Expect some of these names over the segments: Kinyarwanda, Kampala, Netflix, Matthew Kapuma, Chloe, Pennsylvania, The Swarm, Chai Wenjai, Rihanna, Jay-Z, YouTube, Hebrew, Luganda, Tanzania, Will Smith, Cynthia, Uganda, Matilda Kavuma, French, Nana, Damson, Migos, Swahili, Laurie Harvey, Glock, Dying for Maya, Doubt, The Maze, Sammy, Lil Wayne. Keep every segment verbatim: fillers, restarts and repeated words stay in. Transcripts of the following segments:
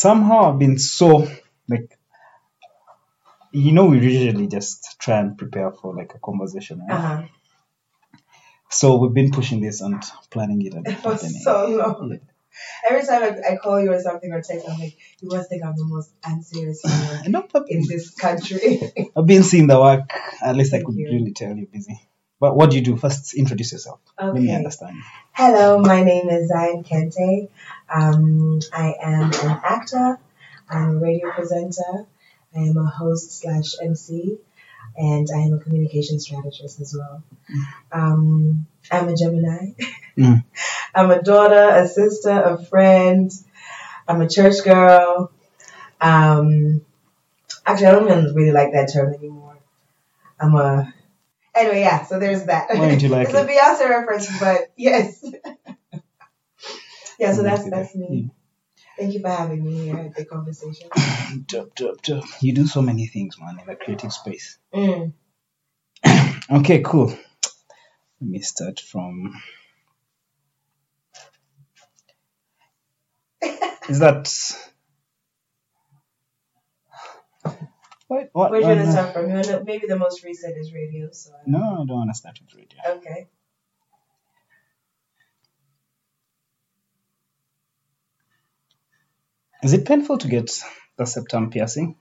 somehow I've been so, like, you know, we usually just try and prepare for like a conversation, right? Uh-huh. So we've been pushing this and planning it. And for so long. Yeah. Every time I, I call you or something or text, I'm like, you must think I'm the most unserious human no, in this country. I've been seeing the work. At least Thank I could you. really tell you're busy. But what do you do? First, introduce yourself. Okay. Let me understand. Hello, my name is Zion Kente. Um, I am an actor. I'm a radio presenter. I am a host slash M C. And I am a communication strategist as well. Mm. Um, I'm a Gemini. Mm. I'm a daughter, a sister, a friend. I'm a church girl. Um, actually, I don't even really like that term anymore. I'm a... Anyway, yeah, so there's that. Why don't you like it? It's a Beyoncé reference, but yes. Yeah, so that's that's me. Thank you for having me here at the conversation. Dope, dope, dope. You do so many things, man, in the creative space. Mm. Okay, cool. Let me start from... Is that... What? What? Where do you want to start from? You want to, maybe the most recent is radio. So I no, I don't want to start with radio. Okay. Is it painful to get the septum piercing?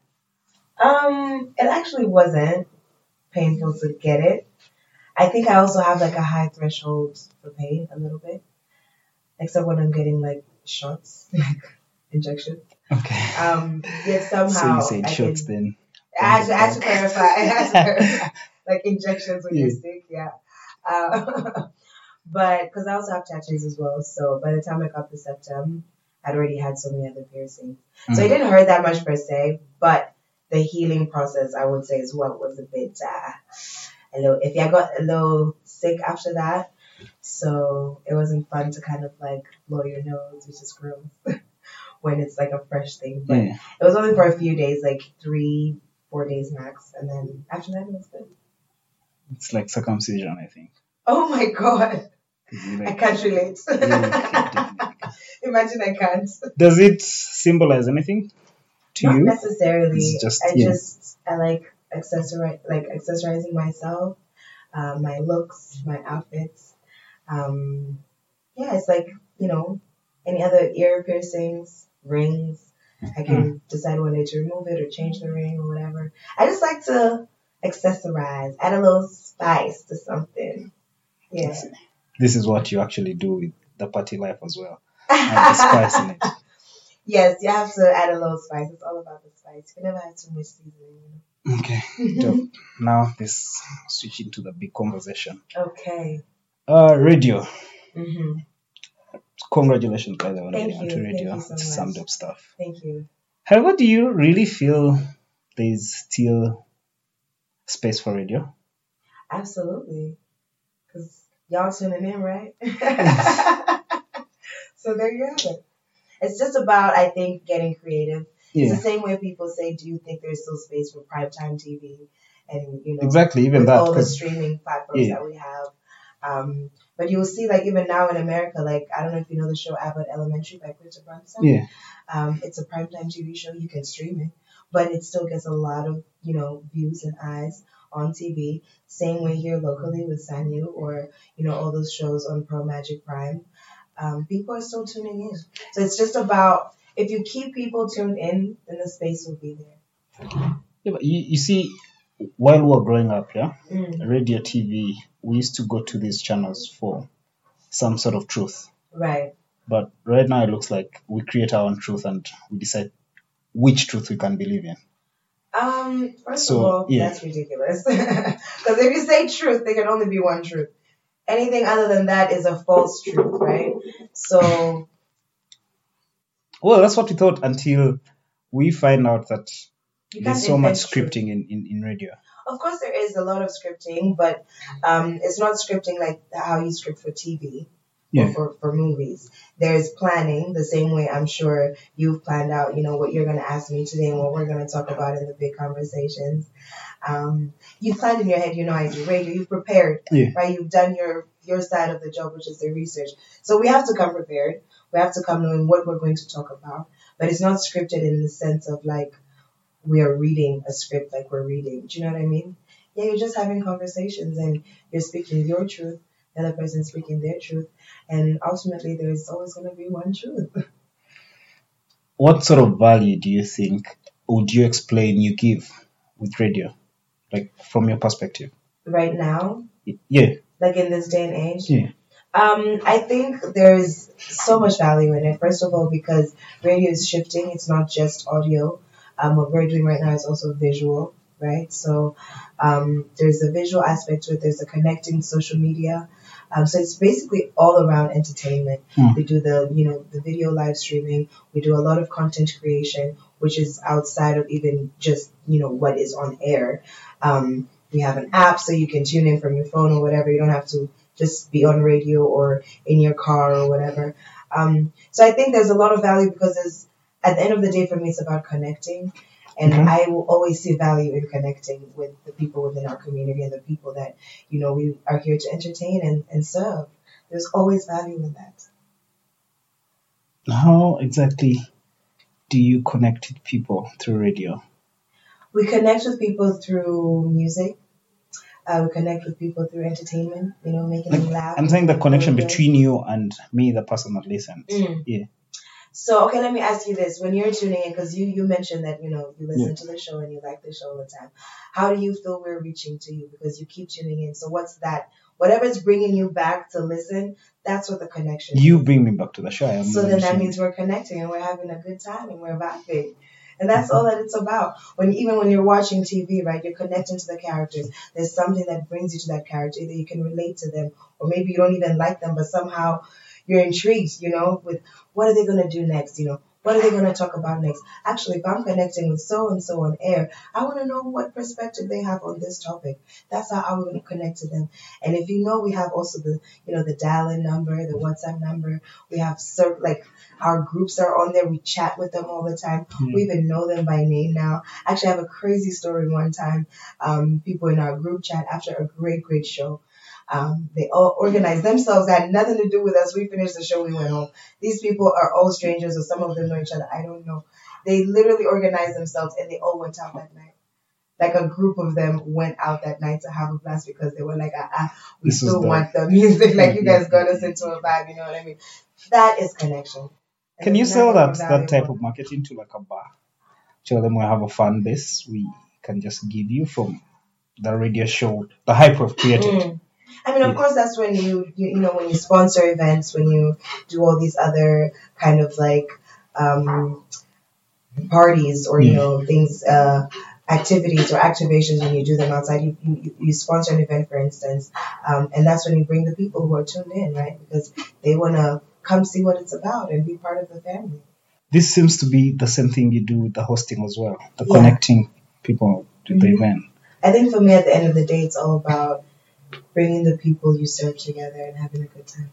Um, it actually wasn't painful to get it. I think I also have like a high threshold for pain a little bit, except when I'm getting like shots, like injections. Okay. Um. Yet somehow. So you said shots can, then. I had, to, I had to clarify. I had to clarify. Like injections with yeah. your stick, yeah. Um, but because I also have tattoos as well, so by the time I got the septum, I'd already had so many other piercings. Mm. So it didn't hurt that much per se, but the healing process, I would say, is what was a bit uh, a little iffy. I got a little sick after that, so it wasn't fun to kind of like blow your nose, which is gross, when it's like a fresh thing. But yeah. It was only for a few days, like three. Four days max, and then after that, it was good. It's like circumcision, I think. Oh my god, like, I can't relate. Imagine I can't. Does it symbolize anything to Not you? Not necessarily. It's just, I yeah. just I like accessori- like accessorizing myself, uh, my looks, my outfits. Um, yeah, it's like you know, any other ear piercings, rings. I can mm. decide whether to remove it or change the ring or whatever. I just like to accessorize, add a little spice to something. Yeah. This is what you actually do with the party life as well. Add the spice in it. Yes, you have to add a little spice. It's all about the spice. You never have too much seasoning. Okay. Dope. Now this switch into the big conversation. Okay. Uh, radio. Mm-hmm. Congratulations, guys, on Thank you. To radio. Thank you so summed up stuff. Thank you. However, do you really feel there's still space for radio? Absolutely. Because y'all tuning in, right? So there you have it. It's just about, I think, getting creative. Yeah. It's the same way people say, do you think there's still space for primetime T V? And, you know, exactly, even that. All the streaming platforms yeah. that we have. Um, but you'll see, like, even now in America, like, I don't know if you know the show Abbott Elementary by Quinta Brunson. Yeah. Um, it's a primetime T V show. You can stream it, but it still gets a lot of, you know, views and eyes on T V. Same way here locally with Sanyu or, you know, all those shows on Pro Magic Prime. Um, people are still tuning in. So it's just about, if you keep people tuned in, then the space will be there. Yeah, but you, you see... While we were growing up, yeah, mm. radio, T V, we used to go to these channels for some sort of truth. Right. But right now it looks like we create our own truth and we decide which truth we can believe in. Um. First so, of all, yeah. that's ridiculous. Because if you say truth, there can only be one truth. Anything other than that is a false truth, right? So. Well, that's what we thought until we find out that... There's so much scripting in, in, in radio. Of course there is a lot of scripting, but um, it's not scripting like how you script for T V yeah. or for, for movies. There's planning, the same way I'm sure you've planned out, you know, what you're going to ask me today and what we're going to talk about in the big conversations. Um, you planned in your head, you know, I do radio, you've prepared, yeah. right? You've done your, your side of the job, which is the research. So we have to come prepared. We have to come knowing what we're going to talk about. but it's not scripted in the sense of like we are reading a script, like we're reading. Do you know what I mean? Yeah, you're just having conversations and you're speaking your truth, the other person speaking their truth, and ultimately there's always going to be one truth. What sort of value do you think, would you explain you give with radio, like from your perspective? Right now? Yeah. Like in this day and age? Yeah. Um, I think there's so much value in it, first of all, because radio is shifting. It's not just audio. Um, what we're doing right now is also visual, right? So um, there's a visual aspect to it. There's a connecting social media. Um, so it's basically all around entertainment. Mm. We do the, you know, the video live streaming. We do a lot of content creation, which is outside of even just, you know, what is on air. Um, we have an app so you can tune in from your phone or whatever. You don't have to just be on radio or in your car or whatever. Um, so I think there's a lot of value because there's, at the end of the day, for me, it's about connecting. And mm-hmm. I will always see value in connecting with the people within our community and the people that, you know, we are here to entertain and, and serve. There's always value in that. How exactly do you connect with people through radio? We connect with people through music. Uh, we connect with people through entertainment, you know, making like, them laugh. I'm saying the connection between you and me, the person that listens. Mm. Yeah. So, okay, let me ask you this. When you're tuning in, because you, you mentioned that, you know, you listen yeah. to the show and you like the show all the time. How do you feel we're reaching to you? Because you keep tuning in. So what's that? Whatever's bringing you back to listen, that's what the connection is. You bring me back to the show. I'm so then that means we're connecting and we're having a good time and we're vibing. And that's all that it's about. When even when you're watching T V, right, you're connecting to the characters. There's something that brings you to that character. Either you can relate to them or maybe you don't even like them, but somehow you're intrigued, you know, with what are they going to do next, you know, what are they going to talk about next? Actually, if I'm connecting with so-and-so on air, I want to know what perspective they have on this topic. That's how I'm going to connect to them. And if you know, we have also the, you know, the dial-in number, the WhatsApp number. We have, certain, like, our groups are on there. We chat with them all the time. Mm-hmm. We even know them by name now. Actually, I have a crazy story one time. Um, people in our group chat after a great, great show. Um, they all organized themselves, had nothing to do with us. We finished the show, we went home. These people are all strangers, or some of them know each other. I don't know. They literally organized themselves, and they all went out that night. Like a group of them went out that night to have a blast because they were like, ah, ah we this still want the music. Like, you guys got us into a vibe, you know what I mean? That is connection. And can you sell that that type of marketing to like a bar? Tell them we have a fan base. We can just give you from the radio show, the hype we've created. Mm. I mean, of course, that's when you, you, you know, when you sponsor events, when you do all these other kind of like um, parties or, you know, things, uh, activities or activations when you do them outside. You, you, you sponsor an event, for instance, um, and that's when you bring the people who are tuned in, right? Because they want to come see what it's about and be part of the family. This seems to be the same thing you do with the hosting as well, the yeah. connecting people to mm-hmm. the event. I think for me, at the end of the day, it's all about bringing the people you serve together and having a good time.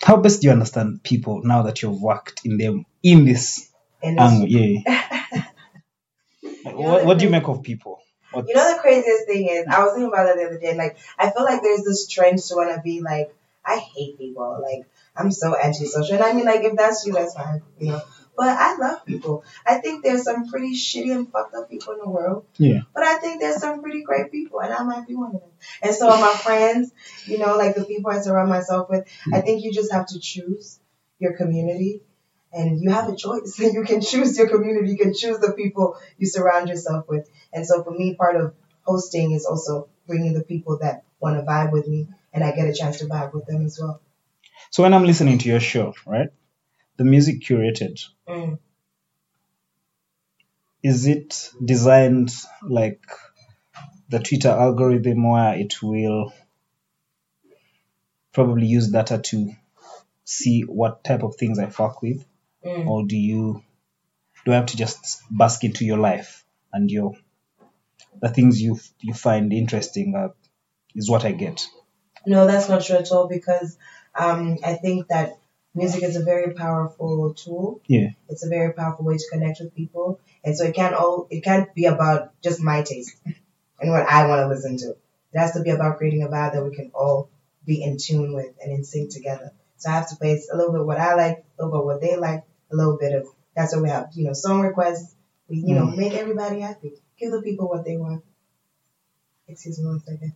How best do you understand people now that you've worked in them in this in angle? Yeah. Like, what, what do you make of people? What's... You know, the craziest thing is, I was thinking about that the other day. Like, I feel like there's this trend to want to be like, I hate people. Like, I'm so antisocial. And I mean, like, if that's you, that's fine, you know. But I love people. I think there's some pretty shitty and fucked up people in the world. Yeah. But I think there's some pretty great people, and I might be one of them. And so my friends, you know, like the people I surround myself with, I think you just have to choose your community, and you have a choice. You can choose your community. You can choose the people you surround yourself with. And so for me, part of hosting is also bringing the people that want to vibe with me, and I get a chance to vibe with them as well. So when I'm listening to your show, right? The music curated, mm. is it designed like the Twitter algorithm where it will probably use data to see what type of things I fuck with? Mm. Or do you do I have to just bask into your life and your the things you you find interesting uh, is what I get? No, that's not true at all because um, I think that music is a very powerful tool. Yeah. It's a very powerful way to connect with people. And so it can't all it can't be about just my taste and what I want to listen to. It has to be about creating a vibe that we can all be in tune with and in sync together. So I have to place a little bit what I like, a little bit what they like, a little bit of That's what we have. You know, song requests. We, you mm. know, make everybody happy. Give the people what they want. Excuse me one second.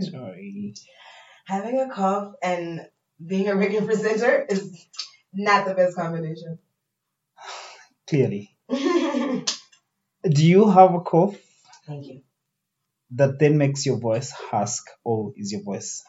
Sorry. Having a cough and being a regular presenter is not the best combination. Clearly. Do you have a cough? Thank you. That then makes your voice husk, or is your voice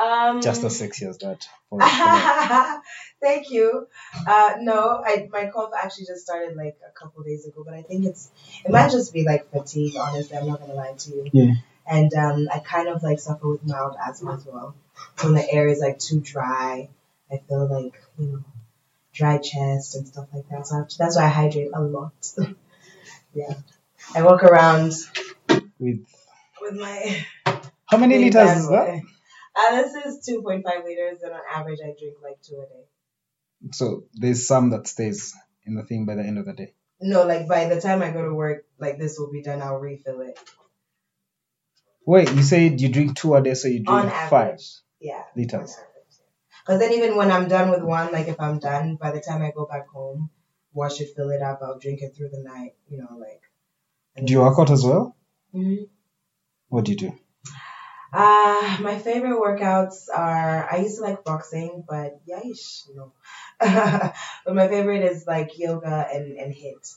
um, just as sexy as that? For, for that? Thank you. Uh, no, I, my cough actually just started like a couple days ago, but I think it's it might just be like fatigue. Honestly, I'm not gonna lie to you. Yeah. And um, I kind of like suffer with mild asthma as well. When the air is like too dry, I feel like you know dry chest and stuff like that. So I have to, that's why I hydrate a lot. Yeah, I walk around with. With my how many liters is that? Uh, this is two point five liters, and on average, I drink like two a day. So there's some that stays in the thing by the end of the day. No, like by the time I go to work, like this will be done. I'll refill it. Wait, you said you drink two a day, so you drink on average, five yeah, liters. Because then even when I'm done with one, like if I'm done, by the time I go back home, wash it, fill it up, I'll drink it through the night. You know, like. Do you work out as well? Mm-hmm. What do you do? Uh, my favorite workouts are, I used to like boxing, but yaish, no. But my favorite is like yoga and, and HIIT.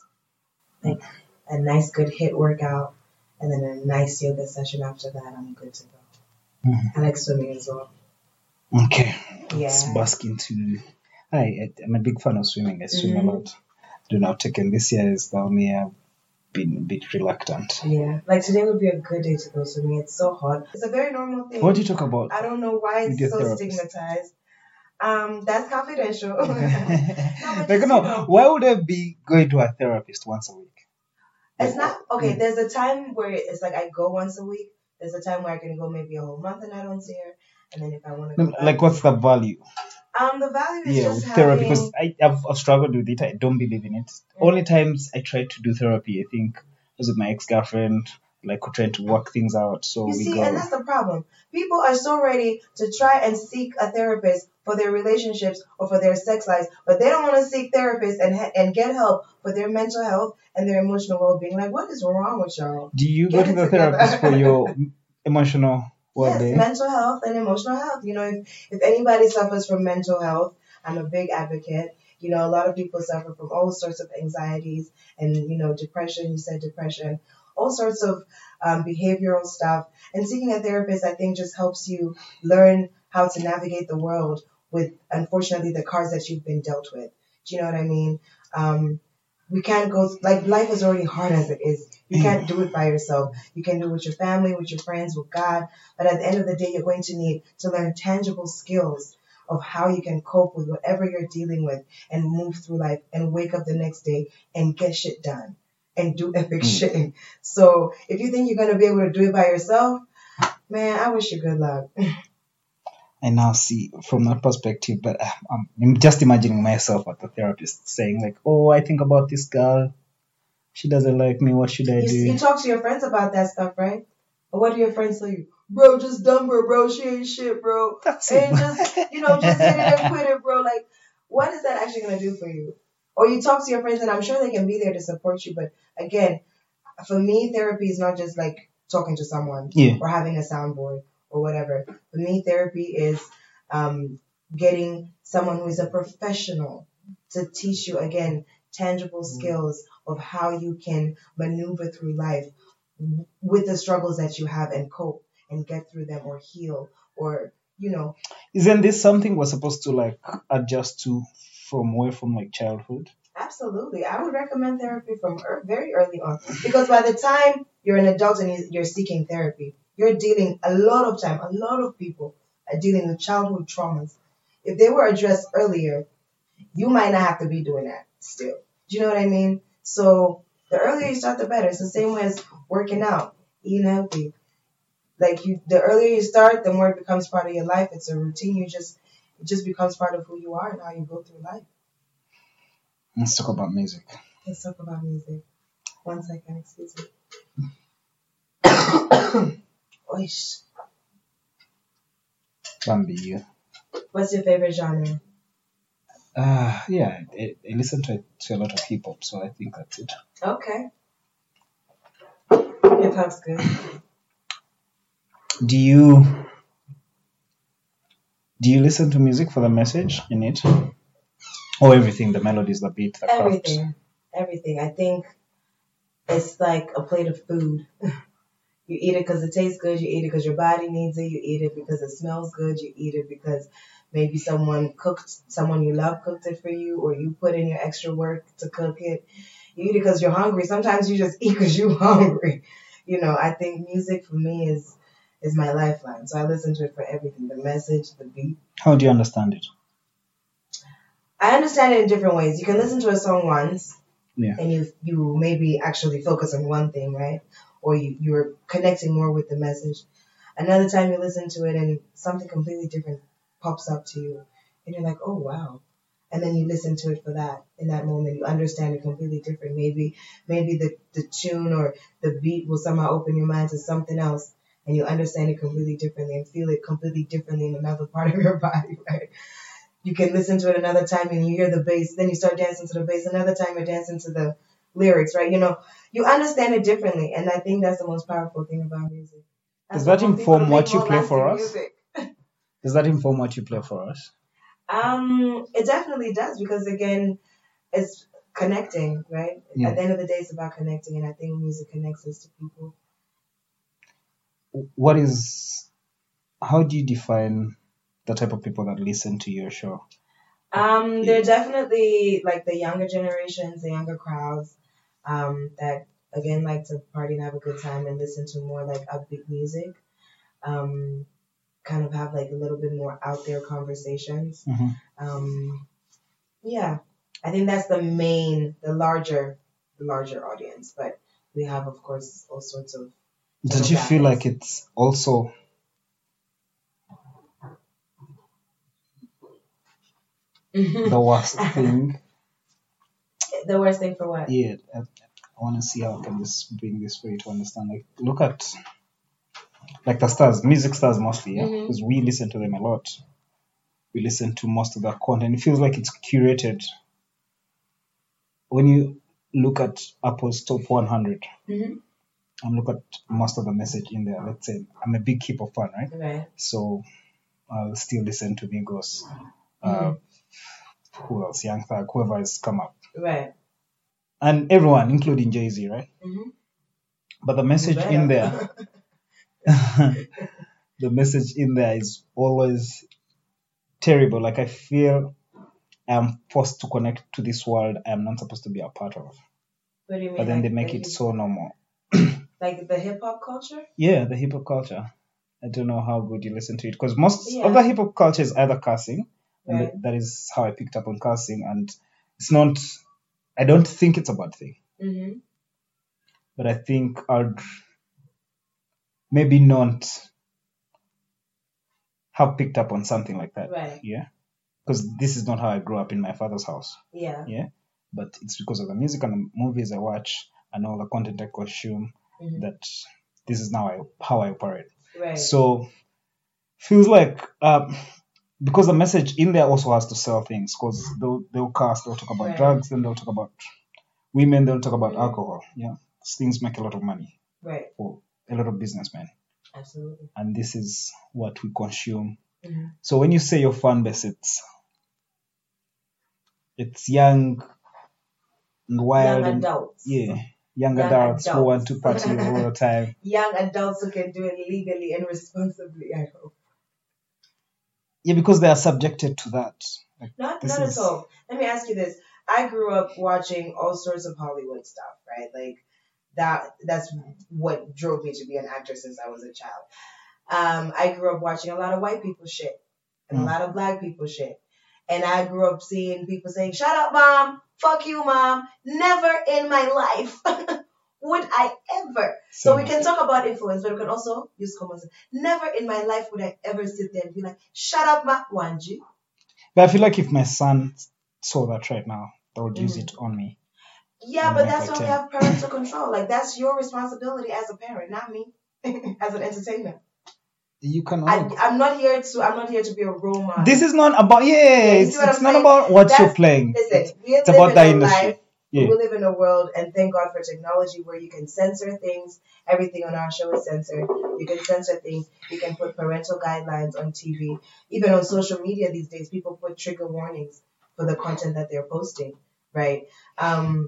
Like a nice good HIIT workout and then a nice yoga session after that, I'm good to go. Mm-hmm. I like swimming as well. Okay. Yeah. Let's bask into, I, I'm a big fan of swimming. I swim mm-hmm. a lot. Do not take it. This year is the only year been a bit reluctant. Yeah, like today would be a good day to go swimming. It's so hot. It's a very normal thing. What do you talk about? I don't know why it's so therapist. Stigmatized. Um, that's confidential. Like, no, know. Why would I be going to a therapist once a week? It's like, not okay. Mm. There's a time where it's like I go once a week. There's a time where I can go maybe a whole month and I don't see her. And then if I want to, no, like, what's the value? Um, the value is yeah, just having... therapy, because I, I've, I've struggled with it. I don't believe in it. Yeah. Only times I tried to do therapy, I think, was with my ex-girlfriend, like trying to work things out. So you we see, go... and that's the problem. People are so ready to try and seek a therapist for their relationships or for their sex lives, but they don't want to seek therapists and and get help for their mental health and their emotional well-being. Like, what is wrong with y'all? Do you get go to the together. therapist for your emotional... Yes, mental health and emotional health. You know, if, if anybody suffers from mental health, I'm a big advocate. You know, a lot of people suffer from all sorts of anxieties and, you know, depression. You said depression, all sorts of um, behavioral stuff. And seeking a therapist, I think, just helps you learn how to navigate the world with, unfortunately, the cards that you've been dealt with. Do you know what I mean? Um, we can't go, like, life is already hard as it is. You can't do it by yourself. You can do it with your family, with your friends, with God. But at the end of the day, you're going to need to learn tangible skills of how you can cope with whatever you're dealing with and move through life and wake up the next day and get shit done and do epic mm. shit. So if you think you're going to be able to do it by yourself, man, I wish you good luck. I now see from that perspective, but I'm, I'm just imagining myself at the therapist saying like, oh, I think about this girl. She doesn't like me. What should I you, do? You talk to your friends about that stuff, right? Or what do your friends tell you? Bro, just dump her, bro. She ain't shit, bro. That's and it. Just, you know, just hit it and quit it, bro. Like, what is that actually going to do for you? Or you talk to your friends, and I'm sure they can be there to support you. But again, for me, therapy is not just like talking to someone yeah. or having a soundboard or whatever. For me, therapy is um, getting someone who is a professional to teach you, again, tangible skills of how you can maneuver through life with the struggles that you have and cope and get through them or heal or, you know. Isn't this something we're supposed to, like, adjust to from way from, like, childhood? Absolutely. I would recommend therapy from er- very early on, because by the time you're an adult and you're seeking therapy, you're dealing a lot of time, a lot of people are dealing with childhood traumas. If they were addressed earlier, you might not have to be doing that still. Do you know what I mean? So the earlier you start, the better. It's the same way as working out, eating healthy. Like you, the earlier you start, the more it becomes part of your life. It's a routine. You just, it just becomes part of who you are and how you go through life. Let's talk about music. Let's talk about music. One second, excuse me. Oish. Bambi, you. What's your favorite genre? Uh, yeah, I, I listen to it, to a lot of hip hop, so I think that's it. Okay. Yeah, that's good. Do you do you listen to music for the message in it, or everything? The melodies, the beat, the everything, craft? everything. I think it's like a plate of food. You eat it because it tastes good. You eat it because your body needs it. You eat it because it smells good. You eat it because maybe someone cooked, someone you love cooked it for you, or you put in your extra work to cook it. You eat it because you're hungry. Sometimes you just eat because you're hungry. You know, I think music for me is is my lifeline. So I listen to it for everything, the message, the beat. How do you understand it? I understand it in different ways. You can listen to a song once, yeah, and you you maybe actually focus on one thing, right? Or you, you're connecting more with the message. Another time you listen to it and something completely different pops up to you. And you're like, oh, wow. And then you listen to it for that. In that moment, you understand it completely different. Maybe maybe the, the tune or the beat will somehow open your mind to something else. And you understand it completely differently and feel it completely differently in another part of your body, right? You can listen to it another time and you hear the bass. Then you start dancing to the bass. Another time you're dancing to the lyrics, right? You know, you understand it differently. And I think that's the most powerful thing about music. That's Does that inform what you play for us? Does that inform what you play for us? Um, it definitely does, because again, it's connecting, right? Yeah. At the end of the day, it's about connecting, and I think music connects us to people. What is, how do you define the type of people that listen to your show? Um, they're definitely like the younger generations, the younger crowds, um, that again like to party and have a good time and listen to more like upbeat music. Um, kind of have like a little bit more out there conversations. Mm-hmm. Um, yeah, I think that's the main, the larger, the larger audience. But we have, of course, all sorts of. Did you feel like it's also? The worst thing. The worst thing for what? Yeah, I, I want to see how I can just bring this for you to understand. Like, look at, like the stars, music stars mostly, yeah, because mm-hmm. we listen to them a lot. We listen to most of their content. It feels like it's curated. When you look at Apple's top one hundred mm-hmm. and look at most of the message in there, let's say I'm a big hip hop fan, right? Right. So I'll still listen to Migos. Mm-hmm. Uh, who else? Young Thug, whoever has come up. Right. And everyone, including Jay-Z, right? Mm-hmm. But the message right. in there, the message in there is always terrible. Like, I feel I'm forced to connect to this world I'm not supposed to be a part of. What do you mean? But then like they make the it hip- so normal. Like the hip-hop culture? Yeah, the hip-hop culture. I don't know how good you listen to it. Because most yeah. of the hip-hop culture is either cursing. And right. that is how I picked up on cursing, and it's not, I don't think it's a bad thing. Mm-hmm. But I think I'd maybe not have picked up on something like that. Right. Yeah. Because this is not how I grew up in my father's house. Yeah. Yeah. But it's because of the music and the movies I watch and all the content I consume mm-hmm. that this is now I, how I operate. Right. So feels like, um, because the message in there also has to sell things, because they'll, they'll cast, they'll talk about right. drugs, then they'll talk about women, they'll talk about alcohol. Yeah, these things make a lot of money right. for a lot of businessmen. Absolutely. And this is what we consume. Mm-hmm. So when you say your fan base, it's, it's young and wild. Young adults. And, yeah, young, young adults, adults who want to party all the time. Young adults who can do it legally and responsibly, I hope. Yeah, because they are subjected to that. Like, not not is... at all. Let me ask you this. I grew up watching all sorts of Hollywood stuff, right? Like, that. that's what drove me to be an actor since I was a child. Um, I grew up watching a lot of white people shit and mm. a lot of black people shit. And I grew up seeing people saying, shut up, mom. Fuck you, mom. Never in my life would I ever. So, so we can talk about influence, but we can also use common sense. Never in my life would I ever sit there and be like, shut up, Ma Wanji. But I feel like if my son saw that right now, they would mm-hmm. use it on me. Yeah, but that's why we have parental control. Like, that's your responsibility as a parent, not me, as an entertainer. You cannot. I, I'm not here to. I'm not here to be a role model. This is not about. Yeah, yeah it's, it's not about what That's, you're playing. Listen, we it's about that industry. Life. Yeah. We live in a world, and thank God for technology, where you can censor things. Everything on our show is censored. You can censor things. You can put parental guidelines on T V. Even on social media these days, people put trigger warnings for the content that they're posting, right? Um,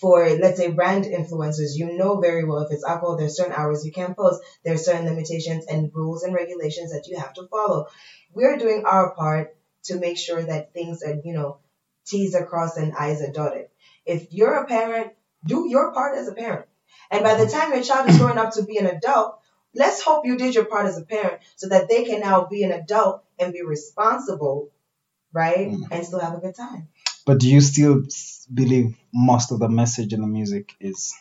for, let's say, brand influencers, you know very well if it's alcohol, there's certain hours you can't post. There are certain limitations and rules and regulations that you have to follow. We're doing our part to make sure that things are, you know, T's are crossed and I's are dotted. If you're a parent, do your part as a parent. And by the time your child is growing up to be an adult, let's hope you did your part as a parent so that they can now be an adult and be responsible, right? Mm. And still have a good time. But do you still believe most of the message in the music is...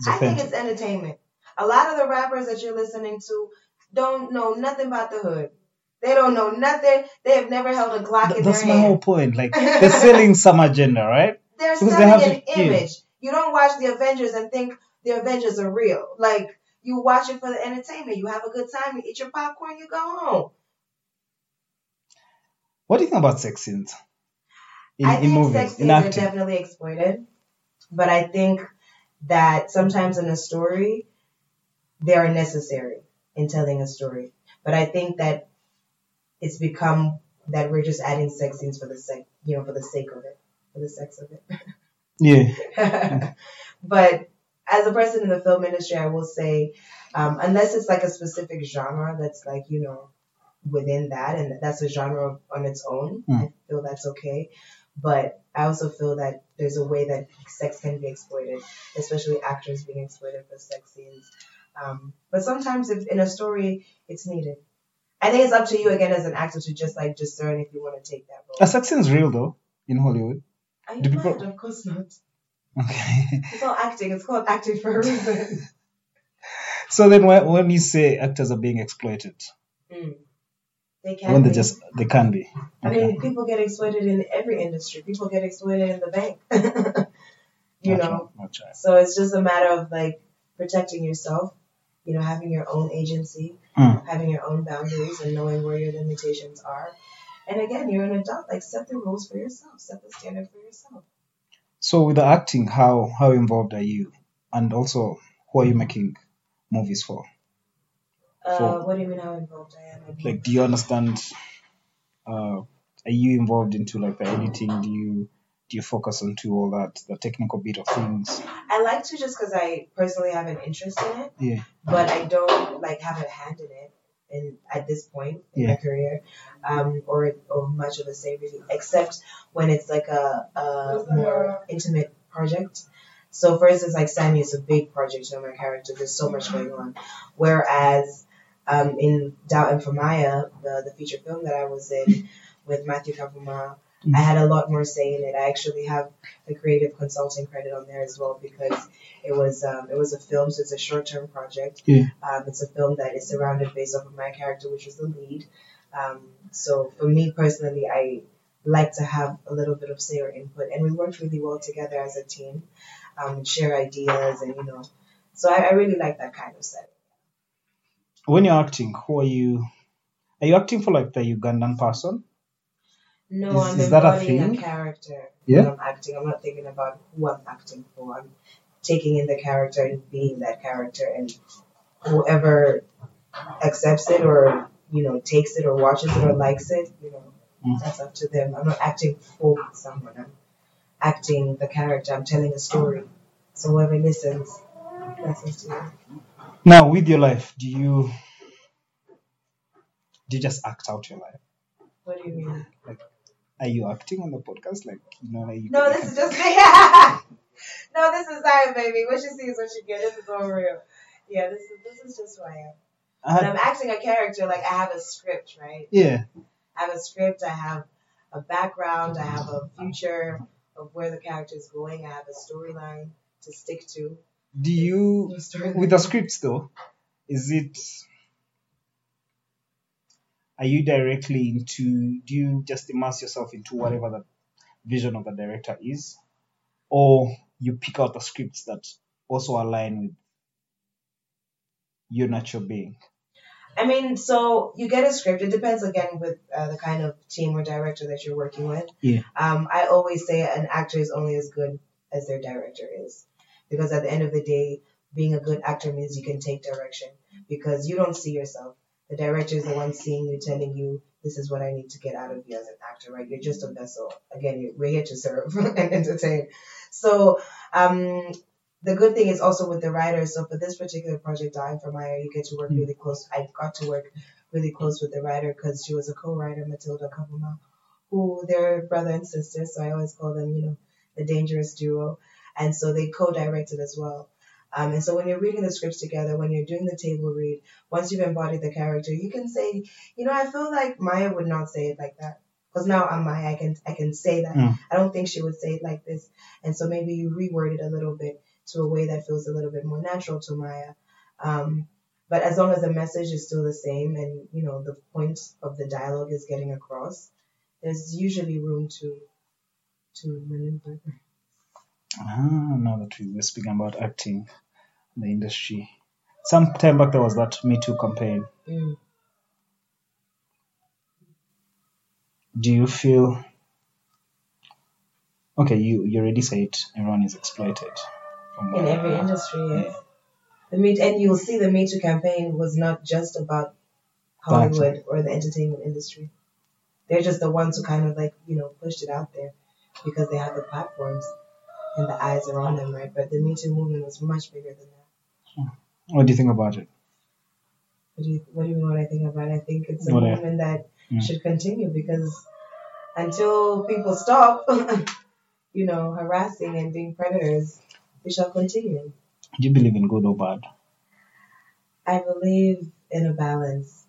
is I think it's entertainment. A lot of the rappers that you're listening to don't know nothing about the hood. They don't know nothing. They have never held a Glock Th- in their hand. That's my whole point. Like, they're selling some agenda, right? They're because selling they an to, image. Yeah. You don't watch The Avengers and think The Avengers are real. Like, you watch it for the entertainment. You have a good time. You eat your popcorn. You go home. What do you think about sex scenes? In, I think in movies, sex scenes are definitely exploited. But I think that sometimes in a story, they are necessary in telling a story. But I think that it's become that we're just adding sex scenes for the sake, you know, for the sake of it, for the sex of it. Yeah. But as a person in the film industry, I will say, um, unless it's like a specific genre that's like, you know, within that, and that's a genre on its own, mm. I feel that's okay. But I also feel that there's a way that sex can be exploited, especially actors being exploited for sex scenes. Um, but sometimes if in a story, it's needed. I think it's up to you again as an actor to just like discern if you want to take that role. A sex scene's real though in Hollywood. Are you mad? People... Of course not. Okay. It's all acting. It's called acting for a reason. So then, when you say actors are being exploited, mm. they can. When be. they just they can be. I okay. mean, people get exploited in every industry. People get exploited in the bank. you not know. Right. Right. So it's just a matter of like protecting yourself. You know, having your own agency, mm. having your own boundaries, and knowing where your limitations are. And again, you're an adult. Like, set the rules for yourself. Set the standard for yourself. So with the acting, how how involved are you? And also, who are you making movies for? Uh, for what do you mean how involved I am? I mean, like, do you understand? Uh, are you involved into, like, the editing? Do you... Do you focus on to all that, the technical bit of things? I like to just because I personally have an interest in it. Yeah. But I don't, like, have a hand in it in, at this point in yeah. my career um, or or much of the same reason, except when it's, like, a, a more intimate project. So, for instance, like, Sammy is a big project on my character. There's so much going on. Whereas um, in Doubt and for Maya, the, the feature film that I was in with Matthew Kapuma, I had a lot more say in it. I actually have the creative consulting credit on there as well because it was um, it was a film, so it's a short-term project. Yeah. Um, it's a film that is surrounded based off of my character, which is the lead. Um, so for me personally, I like to have a little bit of say or input, and we worked really well together as a team, um, share ideas, and you know. So I, I really like that kind of setting. When you're acting, who are you? Are you acting for like the Ugandan person? No, is, I'm is embodying a, a character yeah? when I'm acting. I'm not thinking about who I'm acting for. I'm taking in the character and being that character, and whoever accepts it or, you know, takes it or watches it or likes it, you know, mm. that's up to them. I'm not acting for someone. I'm acting the character. I'm telling a story. So whoever listens, listens to you. Now, with your life, do you, do you just act out your life? What do you mean? Like, are you acting on the podcast? Like, you know, like you no, this is just me. No, this is I, baby. What you see is what you get. This is all real. Yeah, this is this is just who I am. Uh, when I'm acting a character, like, I have a script, right? Yeah. I have a script. I have a background. I have a future of where the character is going. I have a storyline to stick to. Do you, with the scripts though, is it... Are you directly into, do you just immerse yourself into whatever the vision of the director is? Or you pick out the scripts that also align with your natural being? I mean, so you get a script. It depends, again, with uh, the kind of team or director that you're working with. Yeah. Um, I always say an actor is only as good as their director is. Because at the end of the day, being a good actor means you can take direction. Because you don't see yourself. The director is the one seeing you, telling you, this is what I need to get out of you as an actor, right? You're just a vessel. Again, we're here to serve and entertain. So um, the good thing is also with the writers. So for this particular project, Dying for Maya, you get to work really close. I got to work really close with the writer because she was a co-writer, Matilda Kavuma, who they're brother and sister. So I always call them, you know, the dangerous duo. And so they co-directed as well. Um, and so when you're reading the scripts together, when you're doing the table read, once you've embodied the character, you can say, you know, I feel like Maya would not say it like that. Because now I'm Maya, I can, I can say that. Mm. I don't think she would say it like this. And so maybe you reword it a little bit to a way that feels a little bit more natural to Maya. Um, but as long as the message is still the same and, you know, the point of the dialogue is getting across, there's usually room to to maneuver. Ah, now that we were speaking about acting, the industry. Some time back there was that Me Too campaign. Mm. Do you feel... Okay, you, you already said everyone is exploited. From In every industry, yes. Yeah. The Me, and you'll see the Me Too campaign was not just about Hollywood that. Or the entertainment industry. They're just the ones who kind of like, you know, pushed it out there because they have the platforms and the eyes are on them, right? But the Me Too movement was much bigger than that. What do you think about it? What do you, what do you mean what I think about it? I think it's a what movement I, that yeah. should continue because until people stop, you know, harassing and being predators, we shall continue. Do you believe in good or bad? I believe in a balance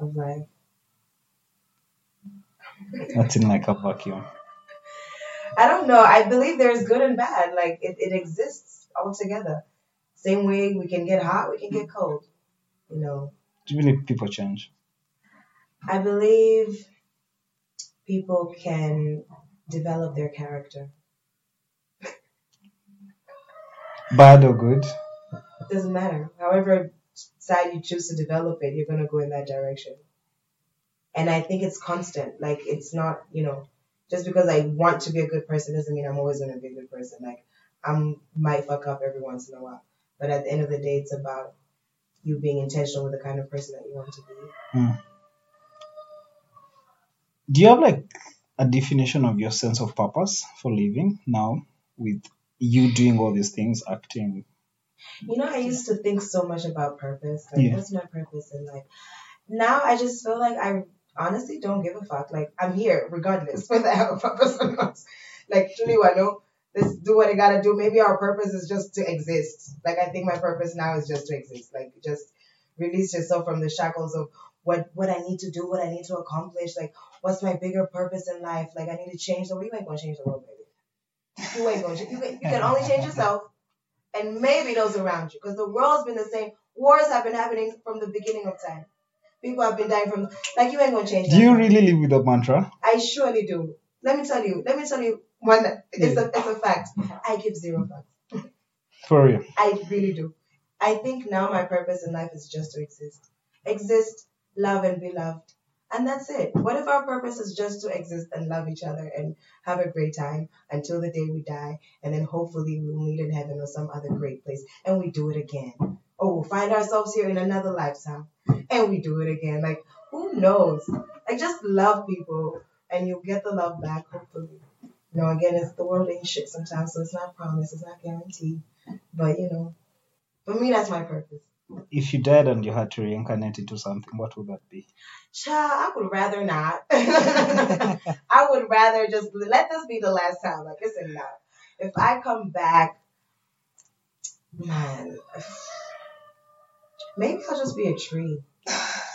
of life. That's in like a vacuum. I don't know. I believe there's good and bad. Like, it, it exists altogether. Same way we can get hot, we can get cold, you know. Do you believe people change? I believe people can develop their character. Bad or good? It doesn't matter. However side you choose to develop it, you're going to go in that direction. And I think it's constant. Like, it's not, you know, just because I want to be a good person doesn't mean I'm always going to be a good person. Like, I might fuck up every once in a while. But at the end of the day, it's about you being intentional with the kind of person that you want to be. Mm. Do you have, like, a definition of your sense of purpose for living now with you doing all these things, acting? You know, I used to think so much about purpose. Like, yeah. What's my purpose in life? Now I just feel like I honestly don't give a fuck. Like, I'm here regardless whether I have a purpose or not. Like, truly, I know. Let's do what I gotta do. Maybe our purpose is just to exist. Like, I think my purpose now is just to exist. Like, just release yourself from the shackles of what, what I need to do, what I need to accomplish. Like, what's my bigger purpose in life? Like, I need to change the world. You ain't gonna change the world, baby. You ain't gonna change. You can, you can only change yourself and maybe those around you. Because the world's been the same. Wars have been happening from the beginning of time. People have been dying from... Like, you ain't gonna change that. Do you really live with that mantra? I surely do. Let me tell you. Let me tell you. One, it's a it's a fact. I give zero fucks. For real. I really do. I think now my purpose in life is just to exist. Exist, love, and be loved. And that's it. What if our purpose is just to exist and love each other and have a great time until the day we die, and then hopefully we'll meet in heaven or some other great place, and we do it again. Or we'll find ourselves here in another lifetime, and we do it again. Like, who knows? Like, just love people, and you'll get the love back, hopefully. You know, again, it's the world ain't shit sometimes, so it's not promised, it's not guaranteed. But, you know, for me, that's my purpose. If you died and you had to reincarnate into something, what would that be? Child, I would rather not. I would rather just let this be the last time. Like, it's enough. If I come back, man, maybe I'll just be a tree.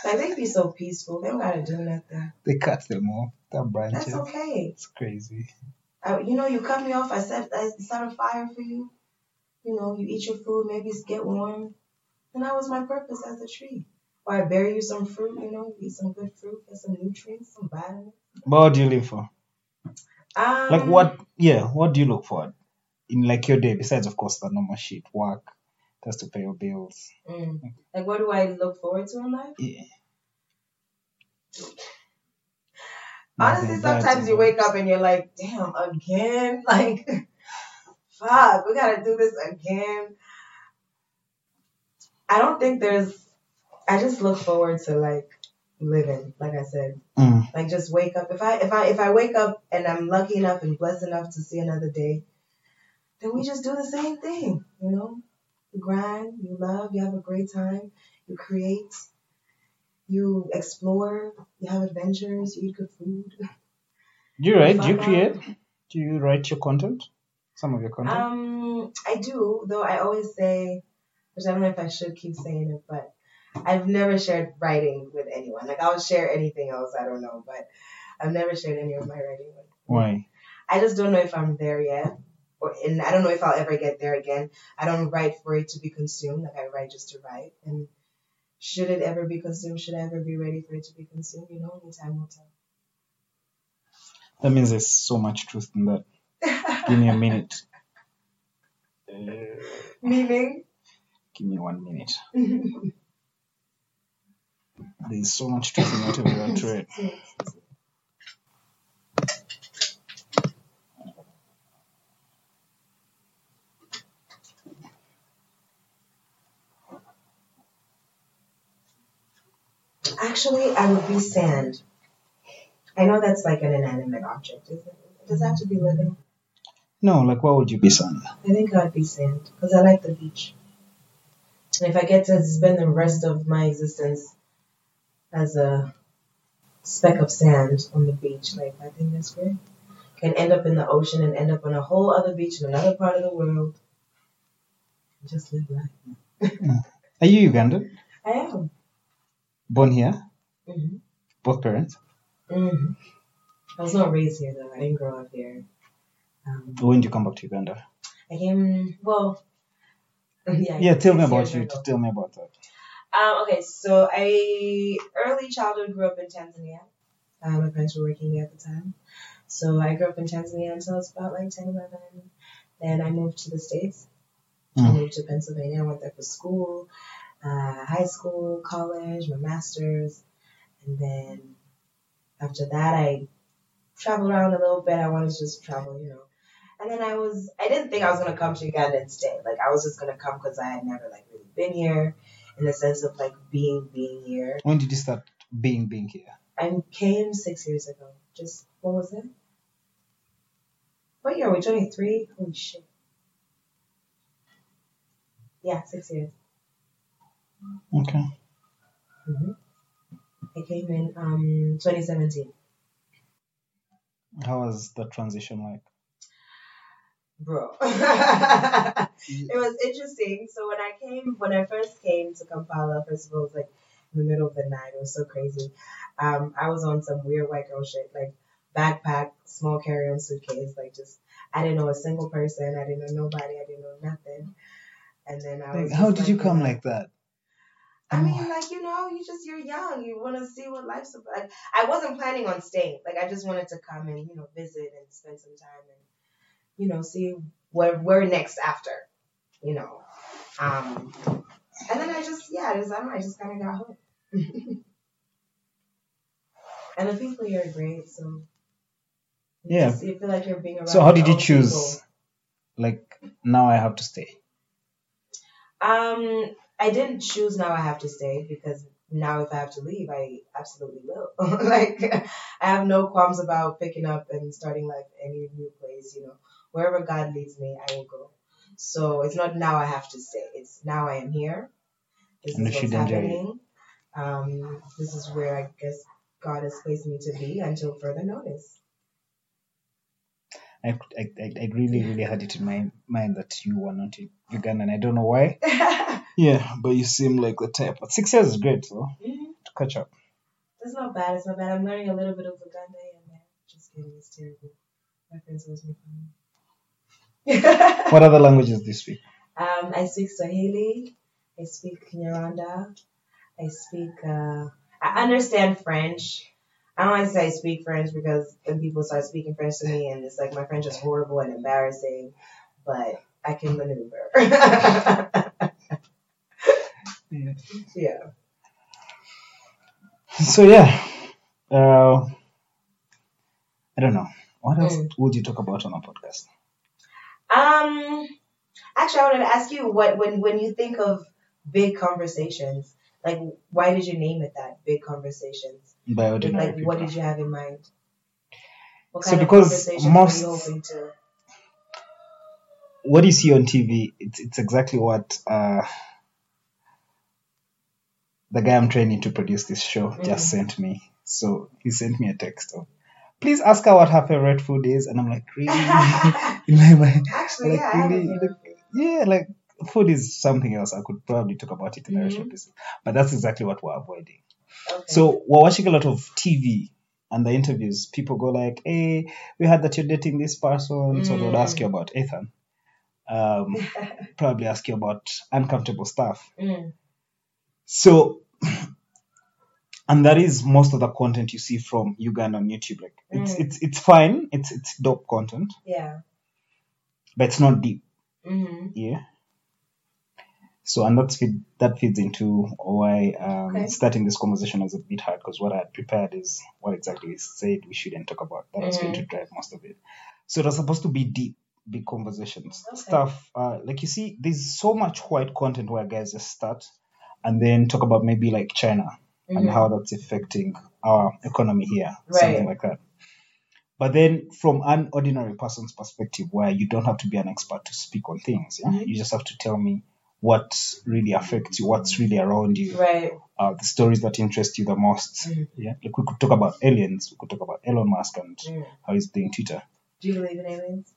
Like, they'd be so peaceful. They don't gotta do nothing. They cut them off. That branches. That's okay. It's crazy. I, you know, you cut me off. I set, I set a fire for you. You know, you eat your food. Maybe get warm. And that was my purpose as a tree. Or I bury you some fruit. You know, eat some good fruit, get some nutrients, some vitamins. But what do you live for? Um, like what? Yeah, what do you look for in like your day? Besides, of course, the normal shit, work, That's to pay your bills. Mm. Like, what do I look forward to in life? Yeah. Honestly, sometimes you wake up and you're like, damn, again? Like, fuck, we gotta do this again. I don't think there's... I just look forward to, like, living, like I said. Mm. Like, just wake up. If I if I, if I wake up and I'm lucky enough and blessed enough to see another day, then we just do the same thing, you know? You grind, you love, you have a great time, you create, you explore, you have adventures, you eat good food. Do you write? Do you create? Do you write your content? Some of your content? Um, I do, though I always say, which I don't know if I should keep saying it, but I've never shared writing with anyone. Like, I'll share anything else, I don't know, but I've never shared any of my writing with. Why? I just don't know if I'm there yet. Or, and I don't know if I'll ever get there again. I don't write for it to be consumed. Like, I write just to write. And should it ever be consumed? Should I ever be ready for it to be consumed? You know, only time will tell. That means there's so much truth in that. Give me a minute. Uh, Meaning? Give me one minute. There's so much truth in whatever you want to read. Actually, I would be sand. I know that's like an inanimate object, isn't it? Does that have to be living? No, like what would you be sand? I think I'd be sand, because I like the beach. And if I get to spend the rest of my existence as a speck of sand on the beach, like, I think that's great. Can end up in the ocean and end up on a whole other beach in another part of the world. Just live life. Are you Ugandan? I am. Born here? Mm-hmm. Both parents? Mm-hmm. I was not raised here, though. I didn't grow up here. Um, when did you come back to Uganda? I came, well... Yeah, yeah tell me about you. Ago. Tell me about that. Um, okay, so I, early childhood, grew up in Tanzania. Uh, my parents were working there at the time. So I grew up in Tanzania until I was about like ten, eleven. Then I moved to the States. Mm. I moved to Pennsylvania. I went there for school. Uh, high school, college, my master's, and then after that I traveled around a little bit. I wanted to just travel, you know. And then I was, I didn't think I was going to come to Uganda and stay. Like, I was just going to come because I had never, like, really been here in the sense of, like, being, being here. When did you start being, being here? I came six years ago. Just, what was it? What year are we, twenty-three? Holy shit. Yeah, six years. Okay. Mm-hmm. I came in um twenty seventeen. How was the transition like? Bro. It was interesting. So when I came, when I first came to Kampala, first of all, it was like in the middle of the night. It was so crazy. Um, I was on some weird white girl shit, like backpack, small carry-on suitcase, like just, I didn't know a single person. I didn't know nobody. I didn't know nothing. And then I was. Like, how did like, you come like that? I mean, like, you know, you just, you're young. You want to see what life's about. Like, I wasn't planning on staying. Like, I just wanted to come and, you know, visit and spend some time and, you know, see where we're next after, you know. Um, and then I just, yeah, I just, I don't know, I just kind of got hooked. And the people here are great, so. You yeah. Just, you feel like you're being around. So how did you choose, people. Like, now I have to stay? Um... I didn't choose now I have to stay, because now if I have to leave, I absolutely will. Like, I have no qualms about picking up and starting like any new place, you know. Wherever God leads me, I will go. So it's not now I have to stay. It's now I am here. This and is what's happening. Um, this is where I guess God has placed me to be until further notice. I, I, I really, really had it in my mind that you were not Ugandan. I don't know why. Yeah, but you seem like the type. But six years is great, though, mm-hmm. to catch up. It's not bad. It's not bad. I'm learning a little bit of Uganda and yeah, just kidding. It's terrible. My friends always make fun. What other languages do you speak? Um, I speak Swahili. I speak Kinyarwanda. I speak. Uh, I understand French. I don't want to say I speak French because when people start speaking French to me, and it's like my French is horrible and embarrassing, but I can maneuver. Yeah. So yeah, uh, I don't know. What else mm. would you talk about on a podcast? Um, actually, I wanted to ask you what when when you think of big conversations, like why did you name it that? Big conversations. By ordinary like, people. What did you have in mind? What kind so of conversations most, were you hoping to? What you see on T V, it's it's exactly what uh, the guy I'm training to produce this show mm. just sent me. So he sent me a text of, please ask her what her favorite food is, and I'm like, really? Actually, like, yeah, really? Like, yeah, like food is something else. I could probably talk about it in mm-hmm. the rest of this, but that's exactly what we're avoiding. Okay. So we're watching a lot of T V and the interviews. People go like, "Hey, we heard that you're dating this person," mm. so they'll ask you about Ethan. Um, probably ask you about uncomfortable stuff. Mm. So. And that is most of the content you see from Uganda on YouTube. Like it's mm. it's it's fine. It's it's dope content. Yeah. But it's not deep. Mm-hmm. Yeah. So and that's feed, that feeds into why um, okay. starting this conversation was a bit hard because what I had prepared is what exactly we said we shouldn't talk about. That mm. was going to drive most of it. So they're supposed to be deep, big conversations. Okay. Stuff uh, like you see, there's so much white content where guys just start and then talk about maybe like China. Mm-hmm. And how that's affecting our economy here, right. Something like that. But then from an ordinary person's perspective, where you don't have to be an expert to speak on things, yeah? Mm-hmm. You just have to tell me what really affects you, what's really around you, right. uh, the stories that interest you the most. Mm-hmm. Yeah, like we could talk about aliens, we could talk about Elon Musk and mm. how he's doing Twitter. Do you believe in aliens?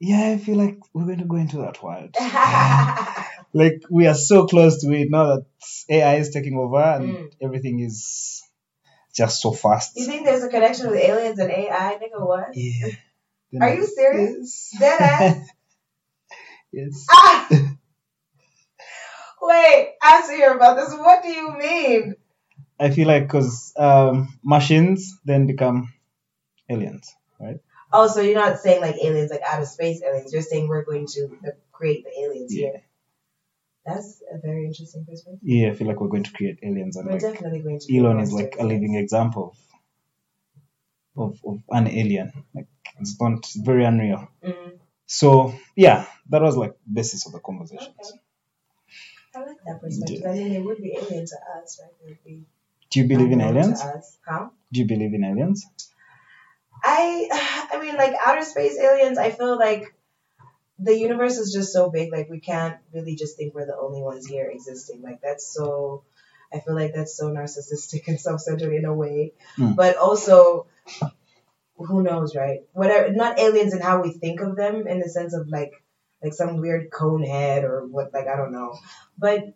Yeah, I feel like we're going to go into that world. Like, we are so close to it now that A I is taking over and mm. everything is just so fast. You think there's a connection with aliens and A I? Nigga, what? Yeah. Are I, you serious? Yes. Dead ass? Yes. Ah! Wait, I have to hear about this. What do you mean? I feel like because um, machines then become aliens, right? Oh, so you're not saying like aliens, like out of space aliens. You're saying we're going to create the aliens yeah. here. That's a very interesting perspective. Yeah, I feel like we're going to create aliens. And we're like, definitely going to. Elon is like a living example of, of, of an alien. Like it's not it's very unreal. Mm-hmm. So yeah, that was like basis of the conversation. Okay. I like that perspective. Yeah. I mean, it would be alien to us, right? It would be. Do you believe in aliens? To us. Huh? Do you believe in aliens? I, I mean, like outer space aliens. I feel like. The universe is just so big, like, we can't really just think we're the only ones here existing. Like, that's so, I feel like that's so narcissistic and self-centered in a way. Mm. But also, who knows, right? Whatever, not aliens in how we think of them in the sense of, like, like some weird cone head or what, like, I don't know. But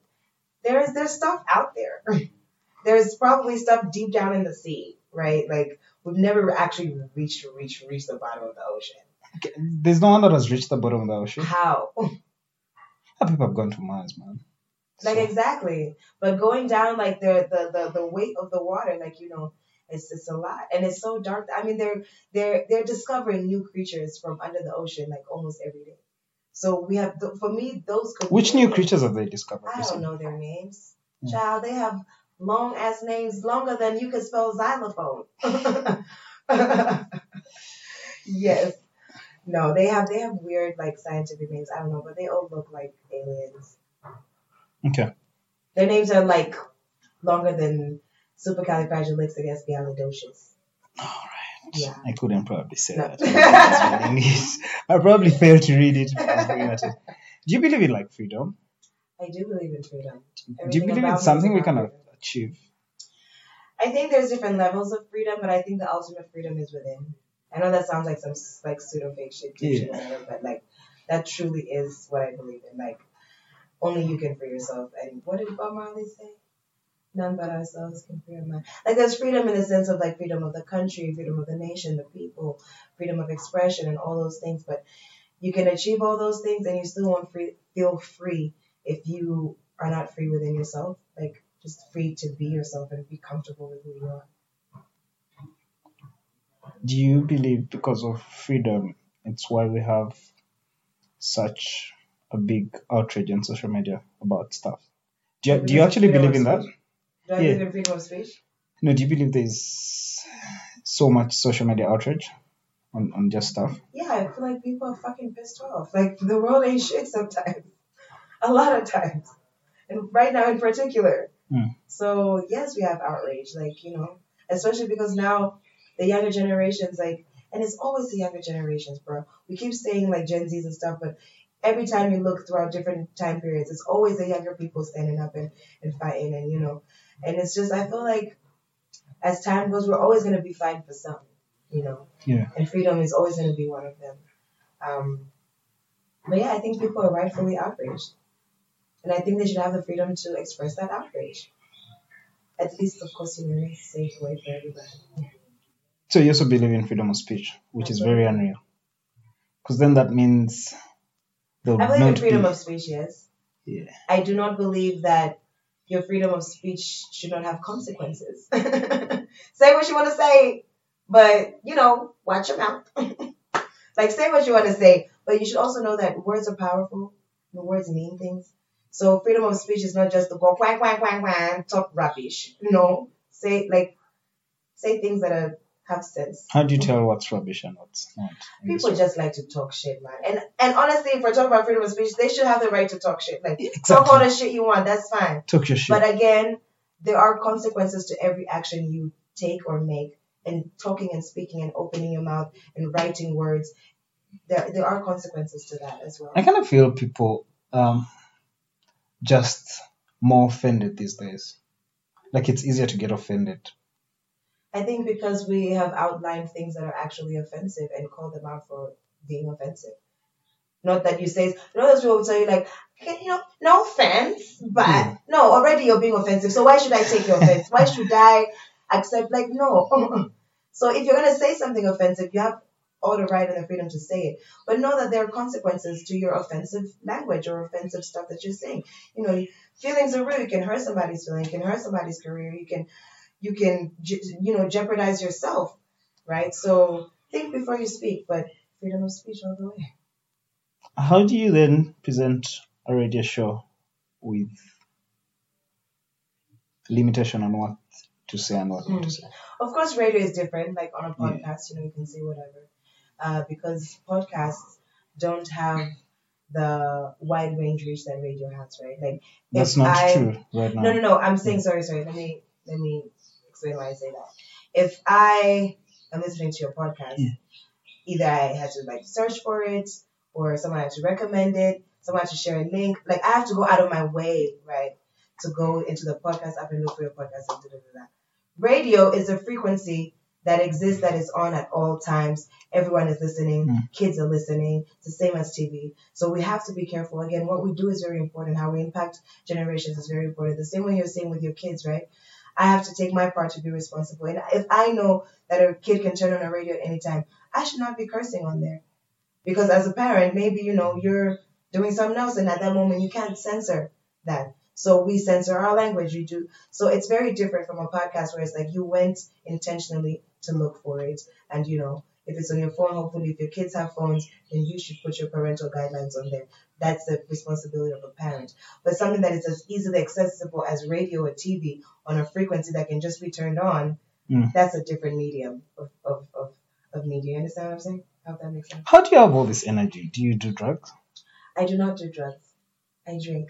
there's, there's stuff out there. There's probably stuff deep down in the sea, right? Like, we've never actually reached, reached, reached the bottom of the ocean. There's no one that has reached the bottom of the ocean. How? People have gone to Mars, man. Like, so. Exactly. But going down, like, the, the, the, the weight of the water, like, you know, it's it's a lot. And it's so dark. I mean, they're, they're, they're discovering new creatures from under the ocean, like, almost every day. So we have, th- for me, those... Could Which new creatures have they discovered? I don't know their names. Mm. Child, they have long-ass names, longer than you can spell xylophone. Yes. No, they have they have weird, like, scientific names. I don't know, but they all look like aliens. Okay. Their names are, like, longer than Supercalifragilisticexpialidocious. All right. Yeah. I couldn't probably say no. that. I, really I probably failed to read it. it. Do you believe in, like, freedom? I do believe in freedom. Everything do you believe it's something we can achieve? I think there's different levels of freedom, but I think the ultimate freedom is within. I know that sounds like some like pseudo fake shit, yeah. whatever, but like that truly is what I believe in. Like only you can free yourself. And what did Bob Marley say? None but ourselves can free our mind. Like there's freedom in the sense of like freedom of the country, freedom of the nation, the people, freedom of expression, and all those things. But you can achieve all those things, and you still won't free, feel free if you are not free within yourself. Like just free to be yourself and be comfortable with who you are. Do you believe because of freedom, it's why we have such a big outrage on social media about stuff? Do you, do you actually believe in that? Do I believe in freedom of speech? No, do you believe there's so much social media outrage on, on just stuff? Yeah, I feel like people are fucking pissed off. Like, the world ain't shit sometimes. A lot of times. And right now in particular. Mm. So, yes, we have outrage. Like, you know, especially because now the younger generations, like, and it's always the younger generations, bro. We keep saying, like, Gen Zs and stuff, but every time you look throughout different time periods, it's always the younger people standing up and, and fighting and, you know. And it's just, I feel like as time goes, we're always going to be fighting for something, you know. Yeah. And freedom is always going to be one of them. Um, but, yeah, I think people are rightfully outraged. And I think they should have the freedom to express that outrage. At least, of course, in a safe way for everybody. Yeah. So you also believe in freedom of speech, which is very unreal. Because then that means... I believe in freedom be. of speech, yes. Yeah. I do not believe that your freedom of speech should not have consequences. Say what you want to say, but, you know, watch your mouth. Like, say what you want to say, but you should also know that words are powerful. The words mean things. So freedom of speech is not just to go quack, quack, quack, quack, talk rubbish. No. Say, like, say things that are... have sense. How do you tell what's rubbish and what's not? People just like to talk shit, man. And and honestly, if we're talking about freedom of speech, they should have the right to talk shit. Like, exactly. Talk all the shit you want, that's fine. Talk your shit. But again, there are consequences to every action you take or make. And talking and speaking and opening your mouth and writing words, there there are consequences to that as well. I kind of feel people um just more offended these days. Like, it's easier to get offended. I think because we have outlined things that are actually offensive and called them out for being offensive. Not that you say, no, those people will tell you, like, okay, you know, no offense, but yeah. No, already you're being offensive. So why should I take your offense? Why should I accept, like, no? So if you're going to say something offensive, you have all the right and the freedom to say it. But know that there are consequences to your offensive language or offensive stuff that you're saying. You know, feelings are real. You can hurt somebody's feeling. You can hurt somebody's career. You can... You can, you know, jeopardize yourself, right? So think before you speak, but freedom of speech all the way. How do you then present a radio show with limitation on what to say and what not mm. to say? Of course, radio is different. Like on a podcast, yeah. You know, you can say whatever uh, because podcasts don't have the wide range reach that radio has, right? Like that's not I, true right now. No, no, no. I'm saying yeah. sorry, sorry. Let me let me. Explain why I say that. If I am listening to your podcast, yeah. either I had to like search for it, or someone had to recommend it, someone had to share a link. Like I have to go out of my way, right, to go into the podcast app and look for your podcast and do that. Radio is a frequency that exists that is on at all times. Everyone is listening. Mm. Kids are listening. It's the same as T V. So we have to be careful. Again, what we do is very important. How we impact generations is very important. The same way you're saying with your kids, right? I have to take my part to be responsible. And if I know that a kid can turn on a radio at any time, I should not be cursing on there. Because as a parent, maybe, you know, you're doing something else and at that moment you can't censor that. So we censor our language. You do. So it's very different from a podcast where it's like you went intentionally to look for it. And, you know, if it's on your phone, hopefully if your kids have phones, then you should put your parental guidelines on there. That's the responsibility of a parent. But something that is as easily accessible as radio or T V on a frequency that can just be turned on, mm. that's a different medium of, of, of, of media. You understand what I'm saying? I hope that makes sense. How do you have all this energy? Do you do drugs? I do not do drugs. I drink.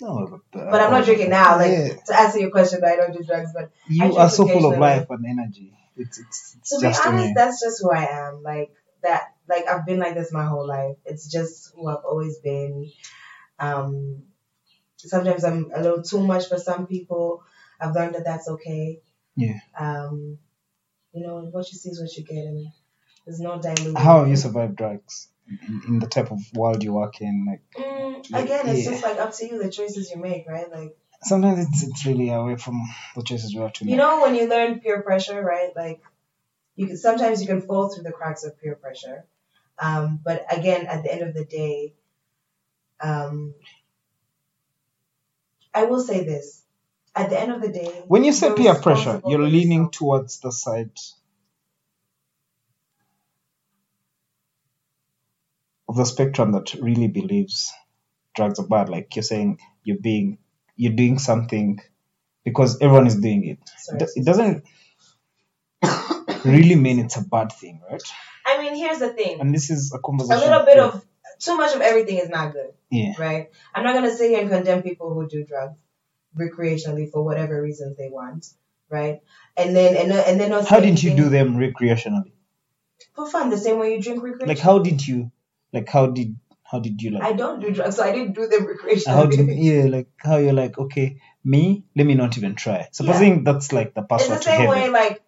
No, but, uh, but I'm not drinking now. Like yeah. To answer your question, but I don't do drugs. But you are so full of life and energy. It's, it's, it's to just be honest, that's just who I am. Like that, like I've been like this my whole life. It's just who I've always been. Um, sometimes I'm a little too much for some people. I've learned that that's okay. Yeah. Um, you know, what you see is what you get, and there's no diluting. How have you survived drugs in, in the type of world you work in? Like mm, again, yeah. It's just like up to you, the choices you make, right? Like. Sometimes it's it's really away from the choices we have to make. You know, when you learn peer pressure, right? Like, you can sometimes you can fall through the cracks of peer pressure, um, but again, at the end of the day, um, I will say this: at the end of the day, when you say peer pressure, you're leaning towards the side of the spectrum that really believes drugs are bad. Like you're saying, you're being you're doing something because everyone is doing it. Sorry, it doesn't really mean it's a bad thing, right? I mean, here's the thing. And this is a conversation. A little bit of, too much of everything is not good. Yeah. Right? I'm not going to sit here and condemn people who do drugs recreationally for whatever reasons they want. Right? And then, and, and then also... How didn't you do them recreationally? For fun, the same way you drink recreationally. Like, how did you... Like, how did... How did you like? I don't do drugs, so I didn't do them recreationally. How did, yeah, like how you're like, okay, me, let me not even try. Supposing yeah. that's like the password. It's the same to way, like,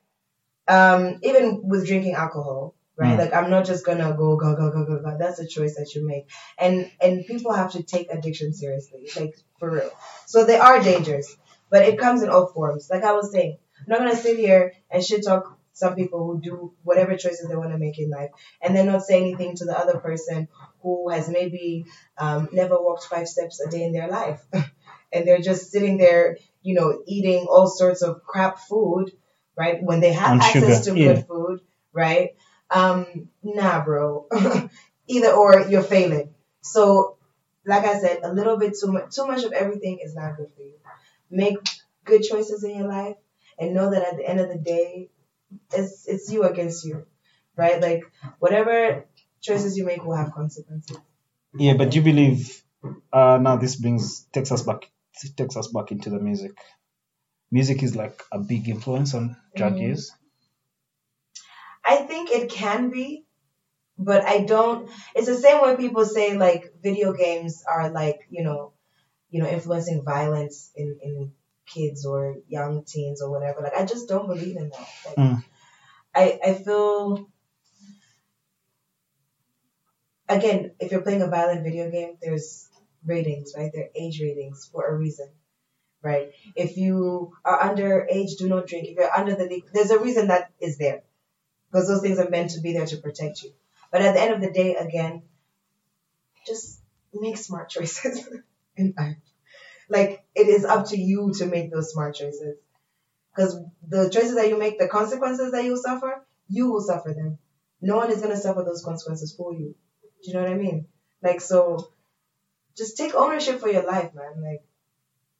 um, even with drinking alcohol, right? Mm. Like, I'm not just gonna go, go, go, go, go, go. That's a choice that you make, and and people have to take addiction seriously, like for real. So there are dangers, but it comes in all forms. Like I was saying, I'm not gonna sit here and shit talk some people who do whatever choices they want to make in life, and then not say anything to the other person who has maybe um, never walked five steps a day in their life. And they're just sitting there, you know, eating all sorts of crap food, right? When they have and access sugar. to yeah. good food, right? Um, nah, bro. Either or, you're failing. So, like I said, a little bit too much, too much of everything is not good for you. Make good choices in your life and know that at the end of the day, It's it's you against you, right? Like, whatever choices you make will have consequences. Yeah, but you believe uh now this brings takes us back takes us back into the music. Music is like a big influence on drug mm-hmm. use. I think it can be, but I don't it's the same way people say like video games are like, you know, you know, influencing violence in, in kids or young teens or whatever. Like, I just don't believe in that. Like, mm. I I feel, again, if you're playing a violent video game, there's ratings, right? There are age ratings for a reason, right? If you are underage, do not drink. If you're under the league, there's a reason that is there, because those things are meant to be there to protect you. But at the end of the day, again, just make smart choices and act. Like, it is up to you to make those smart choices. Because the choices that you make, the consequences that you suffer, you will suffer them. No one is going to suffer those consequences for you. Do you know what I mean? Like, so, just take ownership for your life, man. Like,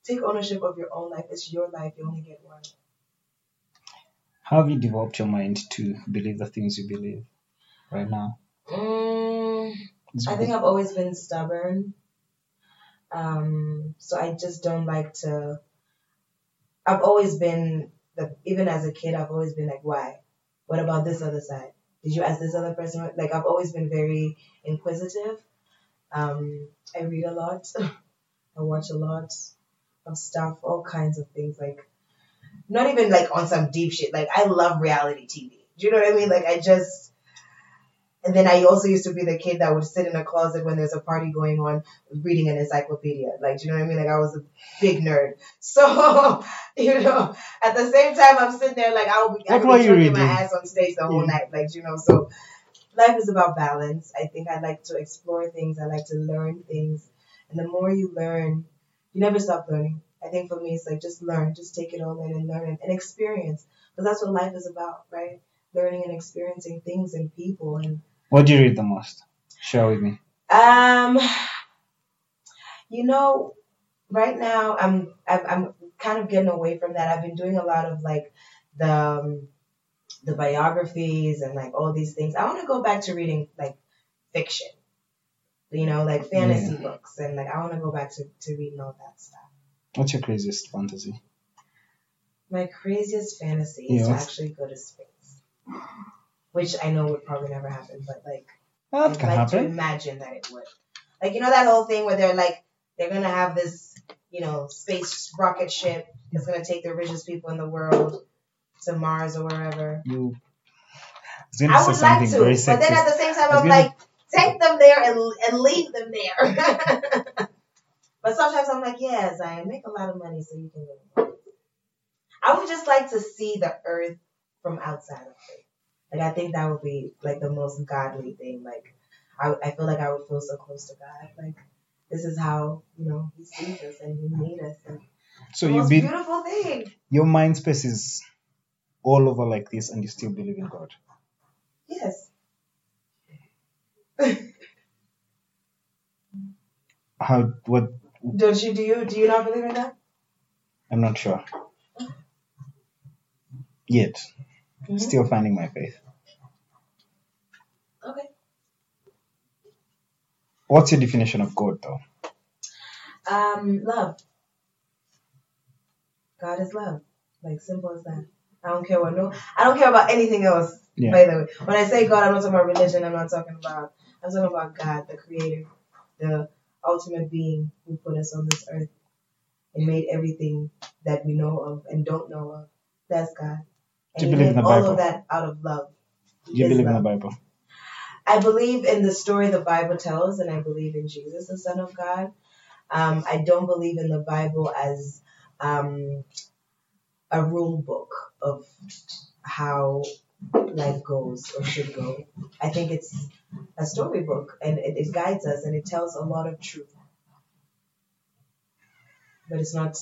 take ownership of your own life. It's your life. You only get one. How have you developed your mind to believe the things you believe right now? Mm, I think I've always been stubborn. Um, so I just don't like to, I've always been, even as a kid, I've always been like, why? What about this other side? Did you ask this other person? Like, I've always been very inquisitive. Um, I read a lot. I watch a lot of stuff, all kinds of things. Like, not even like on some deep shit. Like, I love reality T V. Do you know what I mean? Like, I just... And then I also used to be the kid that would sit in a closet when there's a party going on, reading an encyclopedia. Like, do you know what I mean? Like, I was a big nerd. So, you know, at the same time, I'm sitting there like, I'll be, I'll be turning my ass on stage the whole yeah. night. Like, you know, so life is about balance. I think I like to explore things. I like to learn things. And the more you learn, you never stop learning. I think for me, it's like, just learn. Just take it all in and learn and experience. Because that's what life is about, right? Learning and experiencing things and people and... What do you read the most? Share with me. Um, you know, right now I'm I'm kind of getting away from that. I've been doing a lot of like the um, the biographies and like all these things. I want to go back to reading like fiction, you know, like fantasy yeah. books, and like I want to go back to, to reading all that stuff. What's your craziest fantasy? My craziest fantasy yeah, is to actually go to space. Which I know would probably never happen, but like, well, that I'd can like happen. to imagine that it would. Like, you know that whole thing where they're like, they're gonna have this, you know, space rocket ship that's gonna take the richest people in the world to Mars or wherever. You. I would like to, but sexy. Then at the same time, I'm gonna... like, take them there and and leave them there. But sometimes I'm like, yeah, Zion, make a lot of money so you can live. I would just like to see the Earth from outside of it. Like, I think that would be, like, the most godly thing. Like, I I feel like I would feel so close to God. Like, this is how, you know, he sees us and he made us. And so the most be, beautiful thing. Your mind space is all over like this and you still believe in God. Yes. How, what? Don't you, do you, do you not believe in that? I'm not sure. Yet. Mm-hmm. Still finding my faith. Okay. What's your definition of God, though? Um, love. God is love. Like, simple as that. I don't care what no, I don't care about anything else, yeah. By the way. When I say God, I'm not talking about religion. I'm not talking about, I'm talking about God, the creator, the ultimate being who put us on this earth and made everything that we know of and don't know of. That's God. And do you believe in the Bible? All of that out of love. Do you believe in the Bible? I believe in the story the Bible tells, and I believe in Jesus, the Son of God. Um, I don't believe in the Bible as um, a rule book of how life goes or should go. I think it's a storybook, and it, it guides us, and it tells a lot of truth. But it's not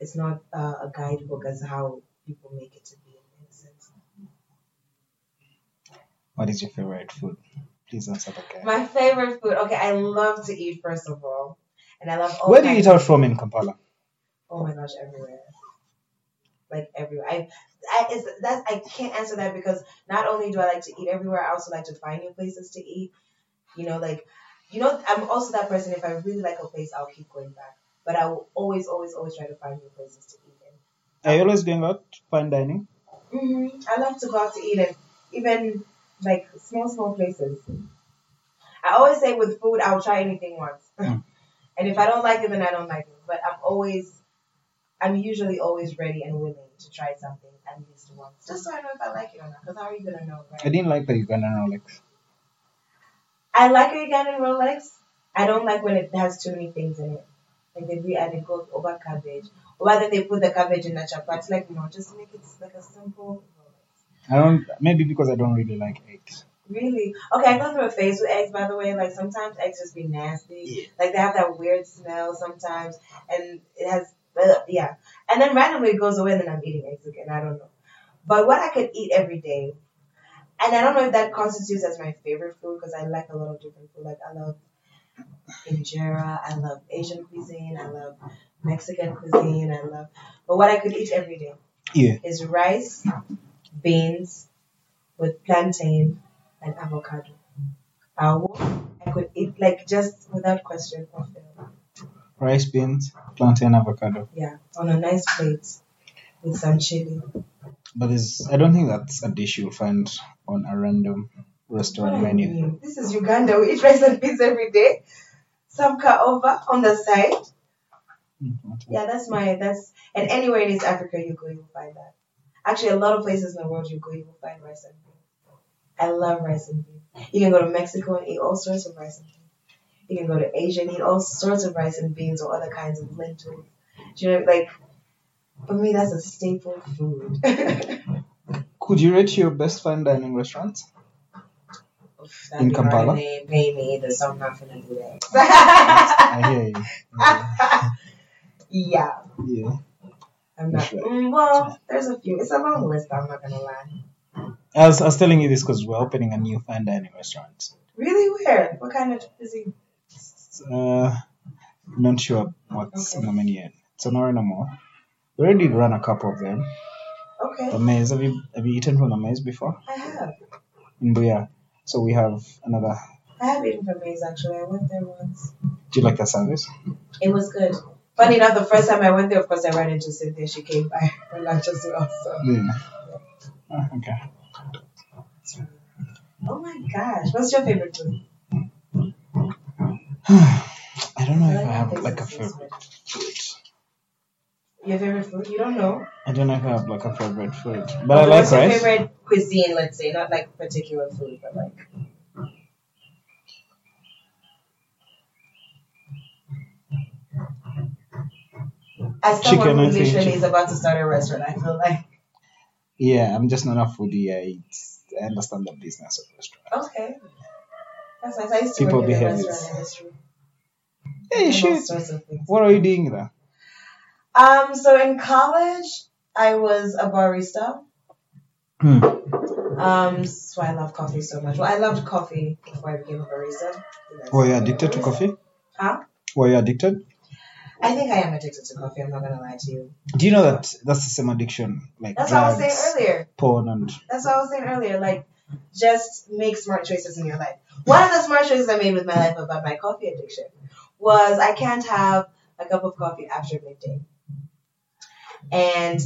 it's not uh, a guidebook as how people make it to be, in a sense. What is your favorite food? Please answer the guy. My favorite food? Okay, I love to eat, first of all. And I love all. Where do you eat out from in Kampala? Oh my gosh, everywhere. Like everywhere. I, I, it's, that's, I can't answer that because not only do I like to eat everywhere, I also like to find new places to eat. You know, like, you know, I'm also that person, if I really like a place, I'll keep going back. But I will always, always, always try to find new places to eat in. Are you always going out to fine dining? Mm-hmm. I love to go out to eat and even like small, small places. I always say with food, I'll try anything once. Mm. And if I don't like it, then I don't like it. But I'm always, I'm usually always ready and willing to try something at least once. Just so I know if I like it or not. Because how are you going to know, right? I didn't like the Ugandan Rolex. I like a Ugandan Rolex. I don't like when it has too many things in it. Like they re-added gold over cabbage. Or whether they put the cabbage in a chapati. Like, no, just make it like a simple Rolex. I don't, maybe because I don't really like eggs. Really? Okay, I go through a phase with eggs, by the way. Like, sometimes eggs just be nasty. Yeah. Like, they have that weird smell sometimes. And it has, uh, yeah. And then randomly it goes away and then I'm eating eggs again. I don't know. But what I could eat every day, and I don't know if that constitutes as my favorite food because I like a lot of different food. Like, I love injera. I love Asian cuisine. I love Mexican cuisine. I love, but what I could eat every day yeah. is rice, beans with plantain, and avocado. Uh, I could eat, like, just without question. Rice, beans, plantain, avocado. Yeah, on a nice plate with some chili. But I don't think that's a dish you'll find on a random restaurant menu. Mean? This is Uganda. We eat rice and beans every day. Some ka over on the side. Mm-hmm. Yeah, that's my, that's, and anywhere in East Africa you go, you will find that. Actually, a lot of places in the world you go, you will find rice and beans. I love rice and beans. You can go to Mexico and eat all sorts of rice and beans. You can go to Asia and eat all sorts of rice and beans or other kinds of lentils. Do you know, like, for me, that's a staple food. Could you rate your best fine dining restaurants in Kampala? They pay me either, so I'm not going to do that. I hear you. I hear you. Yeah. Yeah. I'm not. Right. Mm, well, there's a few. It's a long list, I'm not going to lie. I was, I was telling you this because we're opening a new fine dining restaurant. Really? Where? What kind of cuisine? Uh, not sure what's okay. in the menu yet. It's an orange more. We already ran a couple of them. Okay. The Maze. Have you have you eaten from the Maze before? I have. In Buya. So we have another. I have eaten from Maze actually. I went there once. Did you like the service? It was good. Funny enough, the first time I went there, of course, I ran into Cynthia. She came by for lunch as well. So. Yeah. Oh, okay. Oh my gosh, what's your favorite food? I don't know I if I have like a favorite food. Your favorite food? You don't know? I don't know if I have like a favorite food. But well, I like what's rice. What's your favorite cuisine, let's say? Not like particular food, but like. As someone chicken, who literally is about to start a restaurant, I feel like. Yeah, I'm just not a foodie. I, I understand the business of restaurants. Okay. That's nice. I used to People work in the restaurant industry. Yeah, you should. What are you doing there? Um, so in college, I was a barista. Hmm. Um, so I love coffee so much. Well, I loved coffee before I became a barista. Were you addicted to coffee? Huh? Were you addicted? I think I am addicted to coffee. I'm not going to lie to you. Do you know that that's the same addiction? Like that's drugs, what I was saying earlier. Porn and... That's what I was saying earlier. Like, just make smart choices in your life. One of the smart choices I made with my life about my coffee addiction was I can't have a cup of coffee after midday. And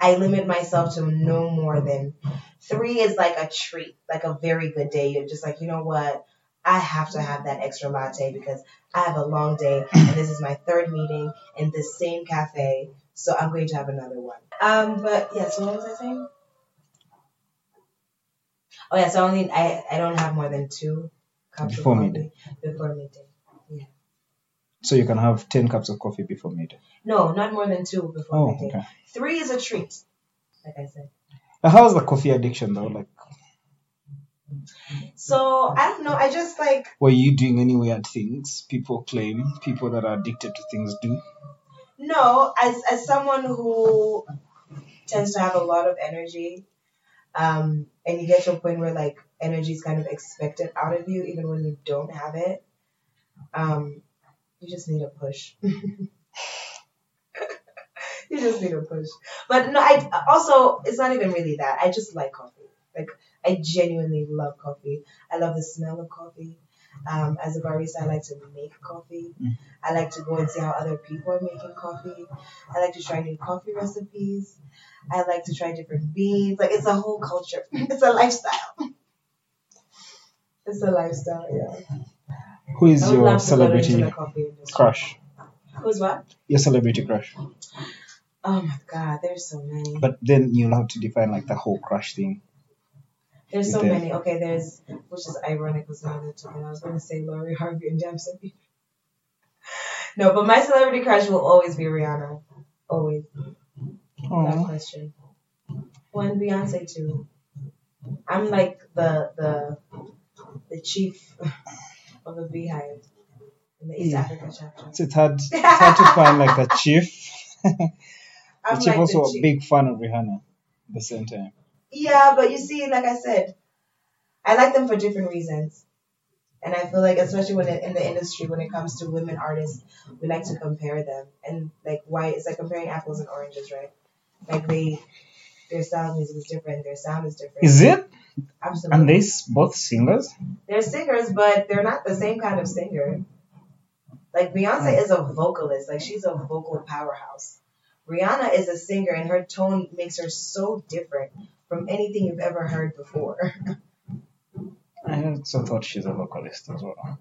I limit myself to no more than three is like a treat, like a very good day. You're just like, you know what? I have to have that extra latte because I have a long day and this is my third meeting in this same cafe. So I'm going to have another one. Um, but yeah, so what was I saying? Oh yeah, so only I, I don't have more than two cups before of coffee midday. Before midday. Yeah. So you can have ten cups of coffee before midday? No, not more than two before oh, midday. Okay. Three is a treat, like I said. Now, how's the coffee addiction though? Like So I don't know, I just like were you doing any weird things people claim people that are addicted to things do? No, as as someone who tends to have a lot of energy, um, and you get to a point where like energy is kind of expected out of you even when you don't have it. Um, you just need a push. You just need a push. But no, I also it's not even really that. I just like coffee. Like I genuinely love coffee. I love the smell of coffee. Um, as a barista, I like to make coffee. Mm. I like to go and see how other people are making coffee. I like to try new coffee recipes. I like to try different beans. Like it's a whole culture. It's a lifestyle. It's a lifestyle. Yeah. Who is your celebrity crush? Who's what? Your celebrity crush. Oh my God, there's so many. But then you'll have to define like the whole crush thing. There's so many. Okay, there's, which is ironic, was not the time. I was going to say Laurie Harvey and Dempsey. No, but my celebrity crush will always be Rihanna. Always. No question. One, Beyonce, two. I'm like the the the chief of the beehive in the East yeah. Africa chapter. So it's hard, it's hard to find like a chief. the I'm chief like also the chief. A big fan of Rihanna at the same time. Yeah, but you see, like I said, I like them for different reasons. And I feel like, especially when it, in the industry, when it comes to women artists, we like to compare them. And, like, why? It's like comparing apples and oranges, right? Like, they, their style of music is different. Their sound is different. Is it? Absolutely. And they both singers? They're singers, but they're not the same kind of singer. Like, Beyonce is a vocalist. Like, she's a vocal powerhouse. Rihanna is a singer, and her tone makes her so different from anything you've ever heard before. I also thought she's a vocalist as well.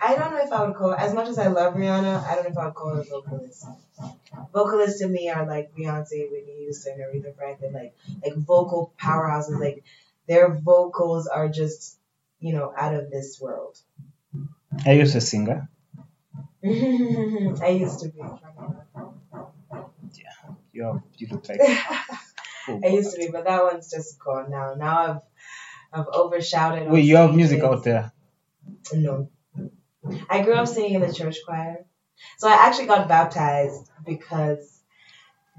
I don't know if I would call, as much as I love Rihanna, I don't know if I would call her a vocalist. Vocalists to me are like Beyonce, Whitney Houston, Aretha Franklin, like like vocal powerhouses. Like their vocals are just, you know, out of this world. Are you a singer? I used to be. Yeah, you're, you look like... Oh, I used to be, but that one's just gone now. Now I've I've overshouted. Wait, you have music out there? No. I grew up singing in the church choir. So I actually got baptized because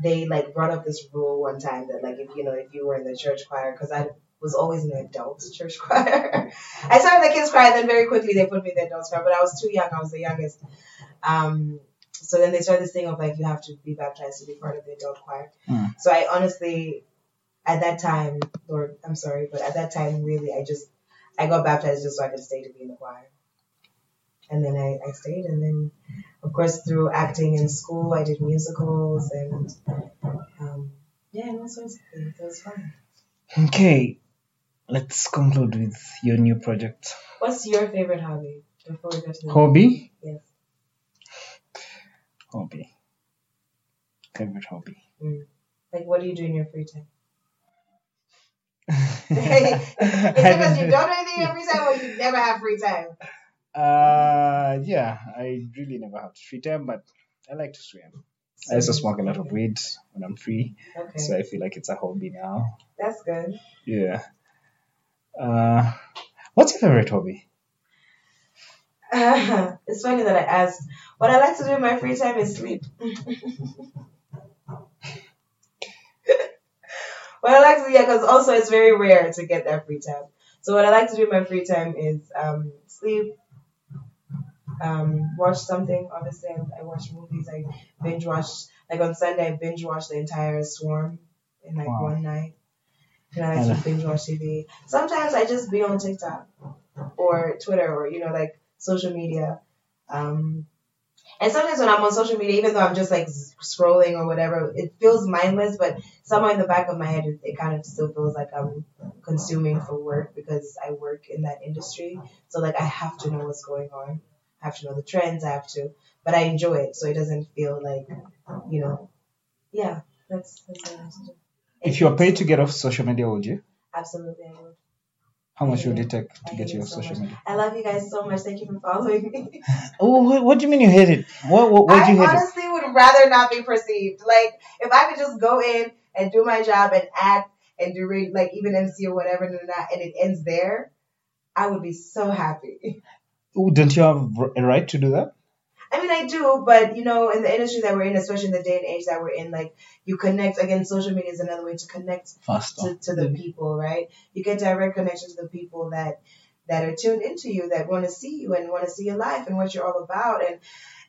they like brought up this rule one time that like if you know if you were in the church choir, because I was always in the adult church choir. I started the kids choir, then very quickly they put me in the adult choir, but I was too young. I was the youngest. Um So then they started this thing of, like, you have to be baptized to be part of the adult choir. Mm. So I honestly, at that time, Lord, I'm sorry, but at that time, really, I just, I got baptized just so I could stay to be in the choir. And then I, I stayed. And then, of course, through acting in school, I did musicals and, um, yeah, and all sorts of things. It was fun. Okay. Let's conclude with your new project. What's your favorite hobby? Before we go to the hobby? Yes. Hobby. Favorite hobby. Mm. Like, what do you do in your free time? Is it because you don't do anything in your free time or you never have free time? Uh, yeah, I really never have free time, but I like to swim. So I also smoke a lot of weed when I'm free, okay. So I feel like it's a hobby now. That's good. Yeah. Uh, what's your favorite hobby? Uh, it's funny that I asked. What I like to do in my free time is sleep. What I like to do, yeah, because also it's very rare to get that free time. So what I like to do in my free time is um, sleep, um, watch something. Obviously, I, I watch movies. I binge watch. Like on Sunday, I binge watched the entire Swarm in like wow. one night. And I just binge watch T V. Sometimes I just be on TikTok or Twitter or, you know, like social media. Um, and sometimes when I'm on social media, even though I'm just like scrolling or whatever, it feels mindless, but somewhere in the back of my head, it, it kind of still feels like I'm consuming for work because I work in that industry. So like I have to know what's going on. I have to know the trends. I have to, but I enjoy it. So it doesn't feel like, you know, yeah, that's, that's what I have to do. If you are paid to get off social media, would you? Absolutely, I would. How much yeah. would it take to I get you off so social much. media? I love you guys so much. Thank you for following me. oh, what do you mean you hate it? What, what, what do you hate it? I honestly would rather not be perceived. Like, if I could just go in and do my job and act and do, re- like, even M C or whatever, and it ends there, I would be so happy. Ooh, don't you have a right to do that? I mean, I do, but, you know, in the industry that we're in, especially in the day and age that we're in, like, you connect, again, social media is another way to connect to, to the people, right? You get direct connection to the people that that are tuned into you, that want to see you and want to see your life and what you're all about. And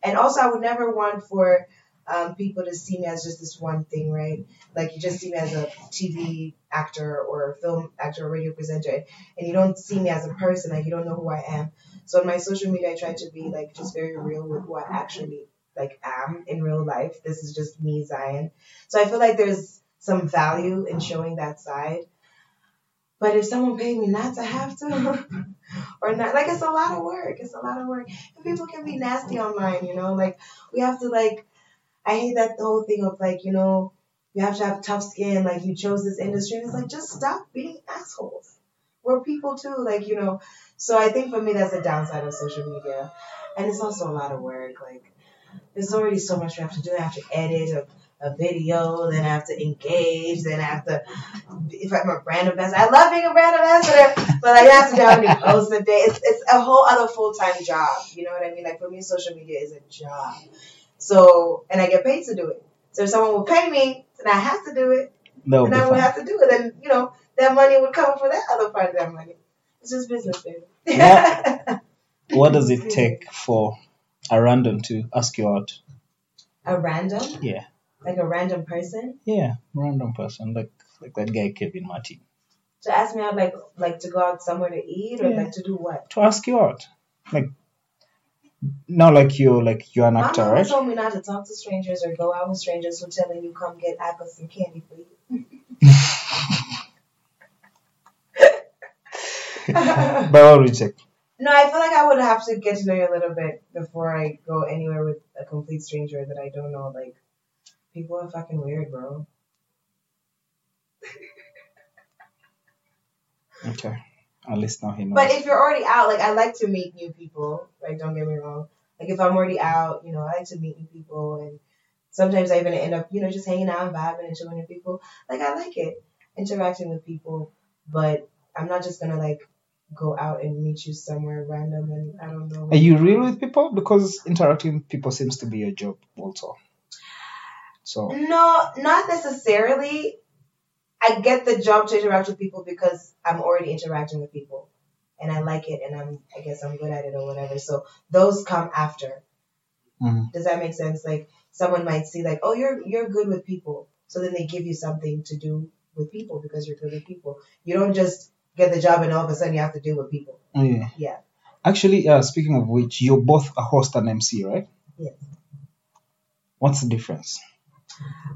and also, I would never want for um, people to see me as just this one thing, right? Like, you just see me as a T V actor or a film actor or radio presenter, and you don't see me as a person, like, you don't know who I am. So on my social media, I try to be, like, just very real with who I actually, like, am in real life. This is just me, Zion. So I feel like there's some value in showing that side. But if someone paid me not to have to or not, like, it's a lot of work. It's a lot of work. And people can be nasty online, you know? Like, we have to, like, I hate that whole thing of, like, you know, you have to have tough skin. Like, you chose this industry. And it's like, just stop being assholes. We're people, too. Like, you know. So I think for me, that's the downside of social media. And it's also a lot of work. Like, there's already so much we have to do. I have to edit a, a video, then I have to engage, then I have to, if I'm a brand ambassador, I love being a brand ambassador, but I have to do how many posts a day. It's, it's a whole other full-time job. You know what I mean? Like, for me, social media is a job. So, and I get paid to do it. So if someone will pay me, then I have to do it. No, and I would have to do it. And, you know, that money would come for that other part of that money. It's just business, baby. what, what does it take for a random to ask you out? A random? Yeah. Like a random person? Yeah, random person. Like like that guy Kevin Martin. To ask me out, like like to go out somewhere to eat or yeah. like to do what? To ask you out. Like no, like you like you're an actor, Mama, right? Mama told me not to talk to strangers or go out with strangers who telling you come get apples and candy for you. But what would you take? No, I feel like I would have to get to know you a little bit before I go anywhere with a complete stranger that I don't know. Like, people are fucking weird, bro. Okay. At least now he knows. But if you're already out, like, I like to meet new people. Like, don't get me wrong. Like, if I'm already out, you know, I like to meet new people. And sometimes I even end up, you know, just hanging out and vibing and chilling with people. Like, I like it. Interacting with people. But I'm not just going to, like, go out and meet you somewhere random and I don't know. Are you real with people? Because interacting with people seems to be your job also. So no, not necessarily. I get the job to interact with people because I'm already interacting with people and I like it and I'm I guess I'm good at it or whatever. So those come after. Mm-hmm. Does that make sense? Like someone might see like, oh, you're you're good with people. So then they give you something to do with people because you're good with people. You don't just get the job and all of a sudden you have to deal with people. Oh, yeah. Yeah. Actually, uh, speaking of which, you're both a host and M C, right? Yes. What's the difference?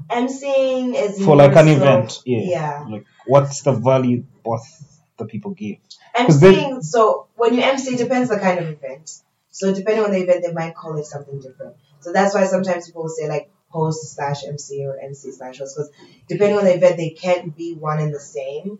MCing is for like an slow. event. Yeah. yeah. Like, what's the value both the people give? MCing. They... So when you M C, it depends the kind of event. So depending on the event, they might call it something different. So that's why sometimes people will say like host slash M C or M C slash host because depending on the event, they can't be one and the same.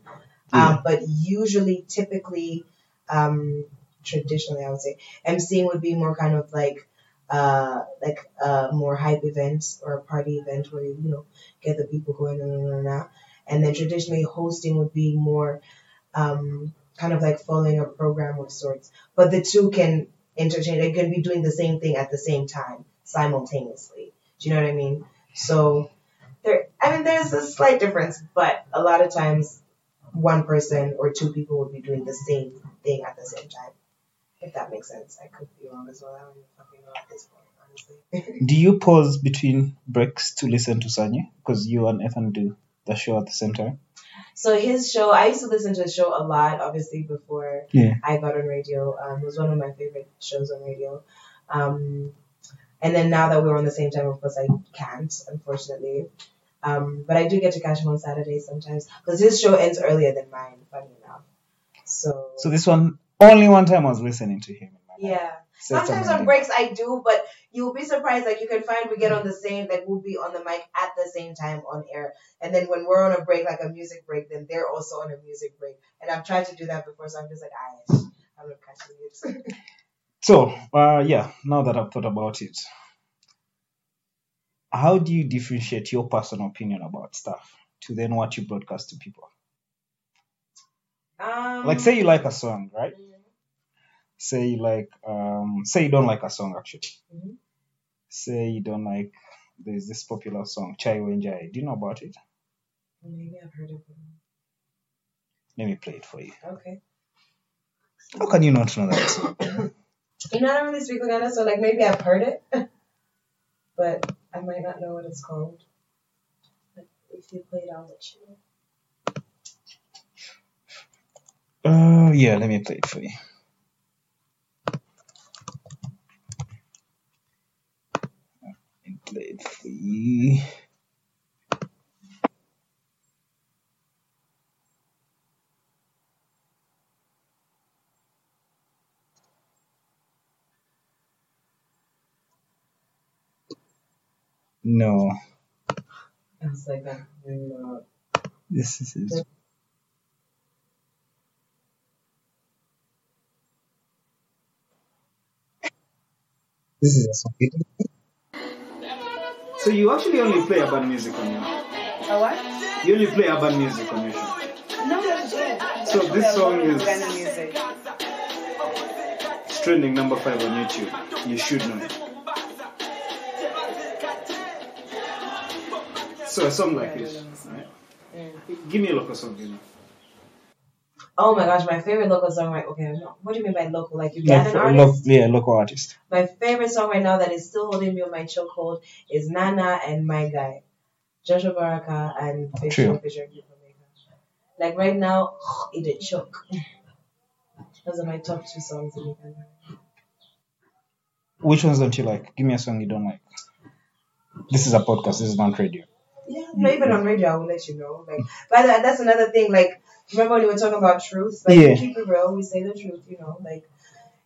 Yeah. Um, but usually, typically, um, traditionally, I would say, MCing would be more kind of like uh, like a more hype event or a party event where you, you know, get the people going on and on. And then traditionally, hosting would be more um, kind of like following a program of sorts. But the two can interchange. They can be doing the same thing at the same time, simultaneously. Do you know what I mean? So, there. I mean, there's a slight difference, but a lot of times, one person or two people would be doing the same thing at the same time. If that makes sense. I could be wrong as well. I don't even fucking know at this point, honestly. Do you pause between breaks to listen to Sanyu? Because you and Ethan do the show at the same time. So his show, I used to listen to his show a lot, obviously, before yeah. I got on radio. Um, it was one of my favorite shows on radio. Um, and then now that we're on the same time, of course, I can't, unfortunately. Um, but I do get to catch him on Saturdays sometimes. Because his show ends earlier than mine, funny enough. So so this one, only one time I was listening to him. In my yeah. So sometimes on breaks I do, but you'll be surprised. Like, you can find we get on the same, like, we'll be on the mic at the same time on air. And then when we're on a break, like a music break, then they're also on a music break. And I've tried to do that before, so I'm just like, I, I'm not catching it. So, uh, yeah, now that I've thought about it, how do you differentiate your personal opinion about stuff to then what you broadcast to people? Um, like, say you like a song, right? Yeah. Say like, um, say you don't like a song, actually. Mm-hmm. Say you don't like, there's this popular song, Chai Wenjai. Do you know about it? Maybe I've heard of it. Let me play it for you. Okay. How can you not know that song? You know, I don't really speak Luganda, so like maybe I've heard it, but I might not know what it's called. But if you play it, I'll let you know. Uh, yeah, let me play it for you. Let me play it for you. No. I was like, I'm not. This is his. This is a song. So you actually only play urban music on your show. A what? You only play urban music on your show. No, that's good. So this song is music. It's trending number five on YouTube. You should know it. So a song like this, right? Yeah. Give me a local song, you know. Oh my gosh, my favorite local song right okay, what do you mean by local? Like Ugandan like, artist? Lo- yeah, local artist. My favorite song right now that is still holding me on my chokehold is Nana and My Guy. Joshua Baraka and Fisher Fisher. Like right now, it a choke. Those are my top two songs in Uganda. Which ones don't you like? Give me a song you don't like. This is a podcast, this is not radio. Yeah, not even on radio, I will let you know. Like, by the way, that's another thing, like remember when we were talking about truth? Like, yeah. Keep it real, we say the truth, you know. Like,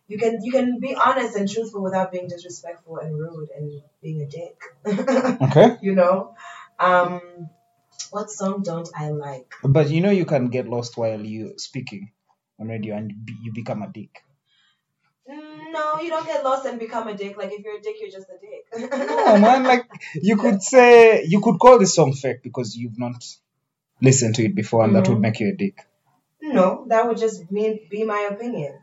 you can you can be honest and truthful without being disrespectful and rude and being a dick. Okay. You know? Um, what song don't I like? But you know you can get lost while you're speaking on radio and you become a dick. No, you don't get lost and become a dick. Like, if you're a dick, you're just a dick. No, man, like, you could say, you could call this song fake because you've not... listen to it before, and mm-hmm. that would make you a dick. No, that would just mean, be my opinion.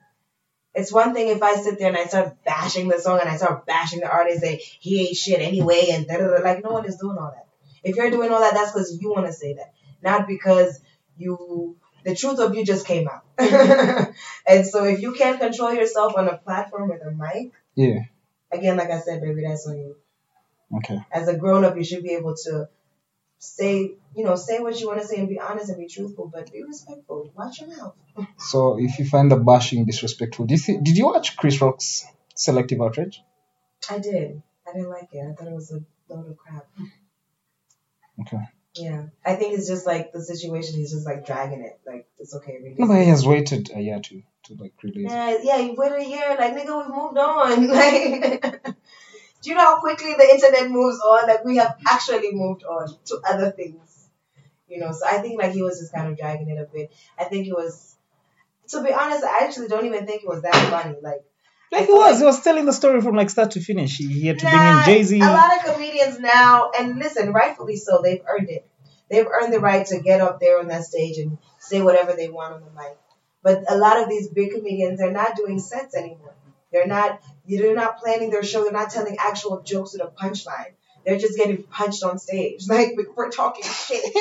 It's one thing if I sit there and I start bashing the song and I start bashing the artist and he ain't shit anyway and da da da. Like, no one is doing all that. If you're doing all that, that's because you want to say that, not because you. The truth of you just came out. And so if you can't control yourself on a platform with a mic, yeah. Again, like I said, baby, that's on you. Okay. As a grown up, you should be able to. Say, you know, say what you want to say and be honest and be truthful, but be respectful. Watch your mouth. So, if you find the bashing disrespectful, did you, th- did you watch Chris Rock's Selective Outrage? I did. I didn't like it. I thought it was a load of crap. Okay. Yeah. I think it's just like the situation, he's just like dragging it. Like, it's okay. Release no, but he has waited a year to, to like release yeah, it. Yeah, he waited a year. Like, nigga, we've moved on. Like. Do you know how quickly the internet moves on? Like, we have actually moved on to other things, you know? So I think, like, he was just kind of dragging it a bit. I think it was, to be honest, I actually don't even think it was that funny. Like, like it was. Like, he was telling the story from, like, start to finish. He had to nah, bring in Jay-Z. A lot of comedians now, and listen, rightfully so, they've earned it. They've earned the right to get up there on that stage and say whatever they want on the mic. But a lot of these big comedians, they're not doing sets anymore. They're not... They're not planning their show. They're not telling actual jokes with a punchline. They're just getting punched on stage. Like, we're talking shit.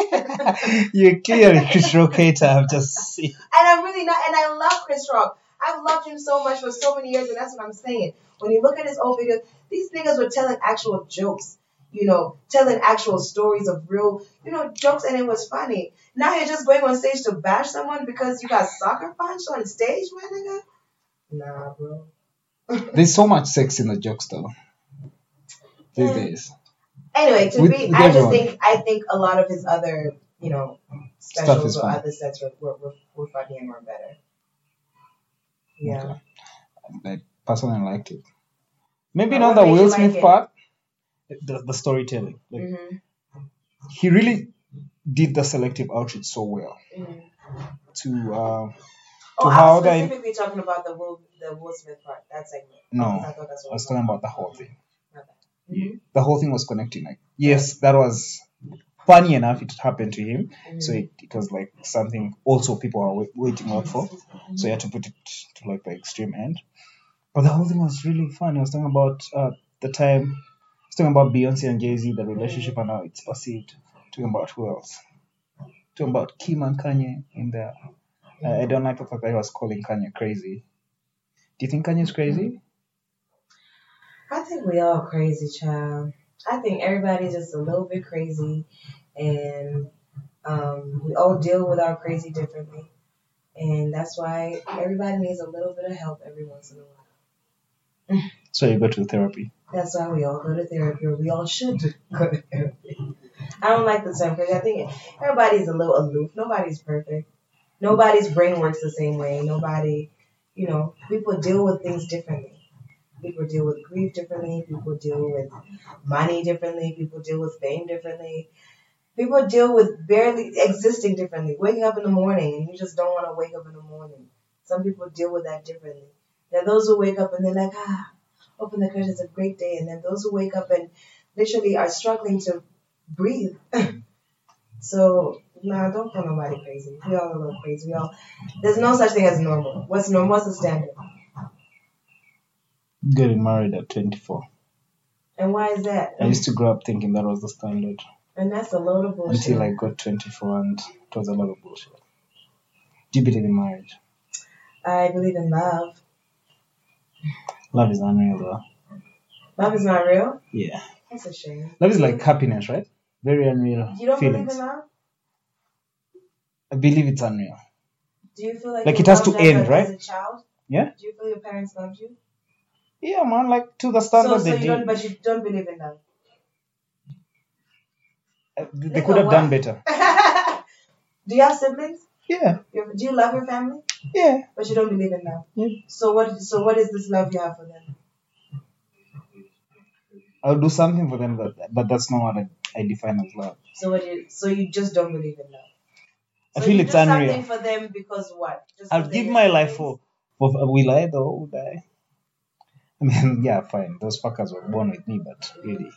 You're clearly Chris Rock hater. I'm just... And I'm really not... And I love Chris Rock. I've loved him so much for so many years, and that's what I'm saying. When you look at his old videos, these niggas were telling actual jokes, you know, telling actual stories of real, you know, jokes, and it was funny. Now you're just going on stage to bash someone because you got sucker punched on stage, my nigga? Nah, bro. There's so much sex in the jokes, though, these days. Anyway, to me, I just think I think a lot of his other, you know, specials or other sets were were, were funny and were better. Yeah. Okay. I personally liked it. Maybe well, not the Will Smith like part. The, the storytelling. Like, mm-hmm. He really did the selective outreach so well. Mm-hmm. To uh, to oh, how I was specifically I... talking about the Will the Will Smith part. That segment. No, I, that's I was talking about the whole thing. Mm-hmm. The whole thing was connecting. Like, yes, that was funny enough. It happened to him, mm-hmm. so it, it was like something also people are wait, waiting out for. Mm-hmm. So you had to put it to like the extreme end. But the whole thing was really fun. I was talking about uh, the time. I was talking about Beyonce and Jay-Z, the relationship, mm-hmm. and how it's perceived. Talking about who else? Talking about Kim and Kanye in there. Mm-hmm. Uh, I don't like the fact that he was calling Kanye crazy. Do you think Kanye's crazy? Mm-hmm. I think we all crazy, child. I think everybody's just a little bit crazy, and um, we all deal with our crazy differently, and that's why everybody needs a little bit of help every once in a while. So you go to therapy. That's why we all go to therapy, or we all should go to therapy. I don't like the term crazy. I think everybody's a little aloof. Nobody's perfect. Nobody's brain works the same way. Nobody, you know, people deal with things differently. People deal with grief differently. People deal with money differently. People deal with fame differently. People deal with barely existing differently. Waking up in the morning and you just don't want to wake up in the morning. Some people deal with that differently. There are those who wake up and they're like, ah, open the curtains, it's a great day. And then those who wake up and literally are struggling to breathe. So, nah, don't call nobody crazy. We all are a little crazy. We all. There's no such thing as normal. What's normal? What's the standard? Getting married at twenty-four. And why is that? I used to grow up thinking that was the standard. And that's a load of bullshit. Until I got twenty-four and it was a lot of bullshit. Do you believe in marriage? I believe in love. Love is unreal, though. Love is not real? Yeah. That's a shame. Love is like happiness, right? Very unreal. You don't feelings. Believe in love? I believe it's unreal. Do you feel like, like it has to end, right? As a child? Yeah. Do you feel your parents loved you? Yeah, man, like to the standard so, so they you did. Don't, but you don't believe in love? Uh, they they could have what? Done better. Do you have siblings? Yeah. Do you love your family? Yeah. But you don't believe in love? Yeah. So what, so what is this love you have for them? I'll do something for them, but, but that's not what I, I define as love. So what? You, so you just don't believe in love? So I feel you it's do unreal. Something for them because what? Just I'll give my life for, for... Will I though? Would I? I mean, yeah, fine. Those fuckers were born with me, but really,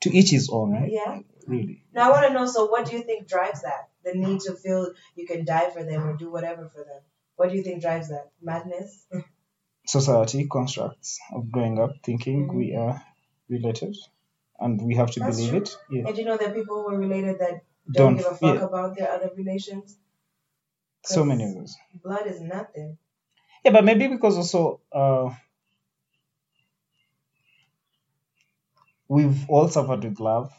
to each his own, right? Yeah. Really. Now, I want to know, so what do you think drives that? The need to feel you can die for them or do whatever for them. What do you think drives that? Madness? Society constructs of growing up thinking mm-hmm. we are related and we have to That's believe true. It. Yeah. And you know, there are people who are related that don't, don't give a fuck yeah. about their other relations. So many of those. Blood is nothing. Yeah, but maybe because also... Uh, We've all suffered with love.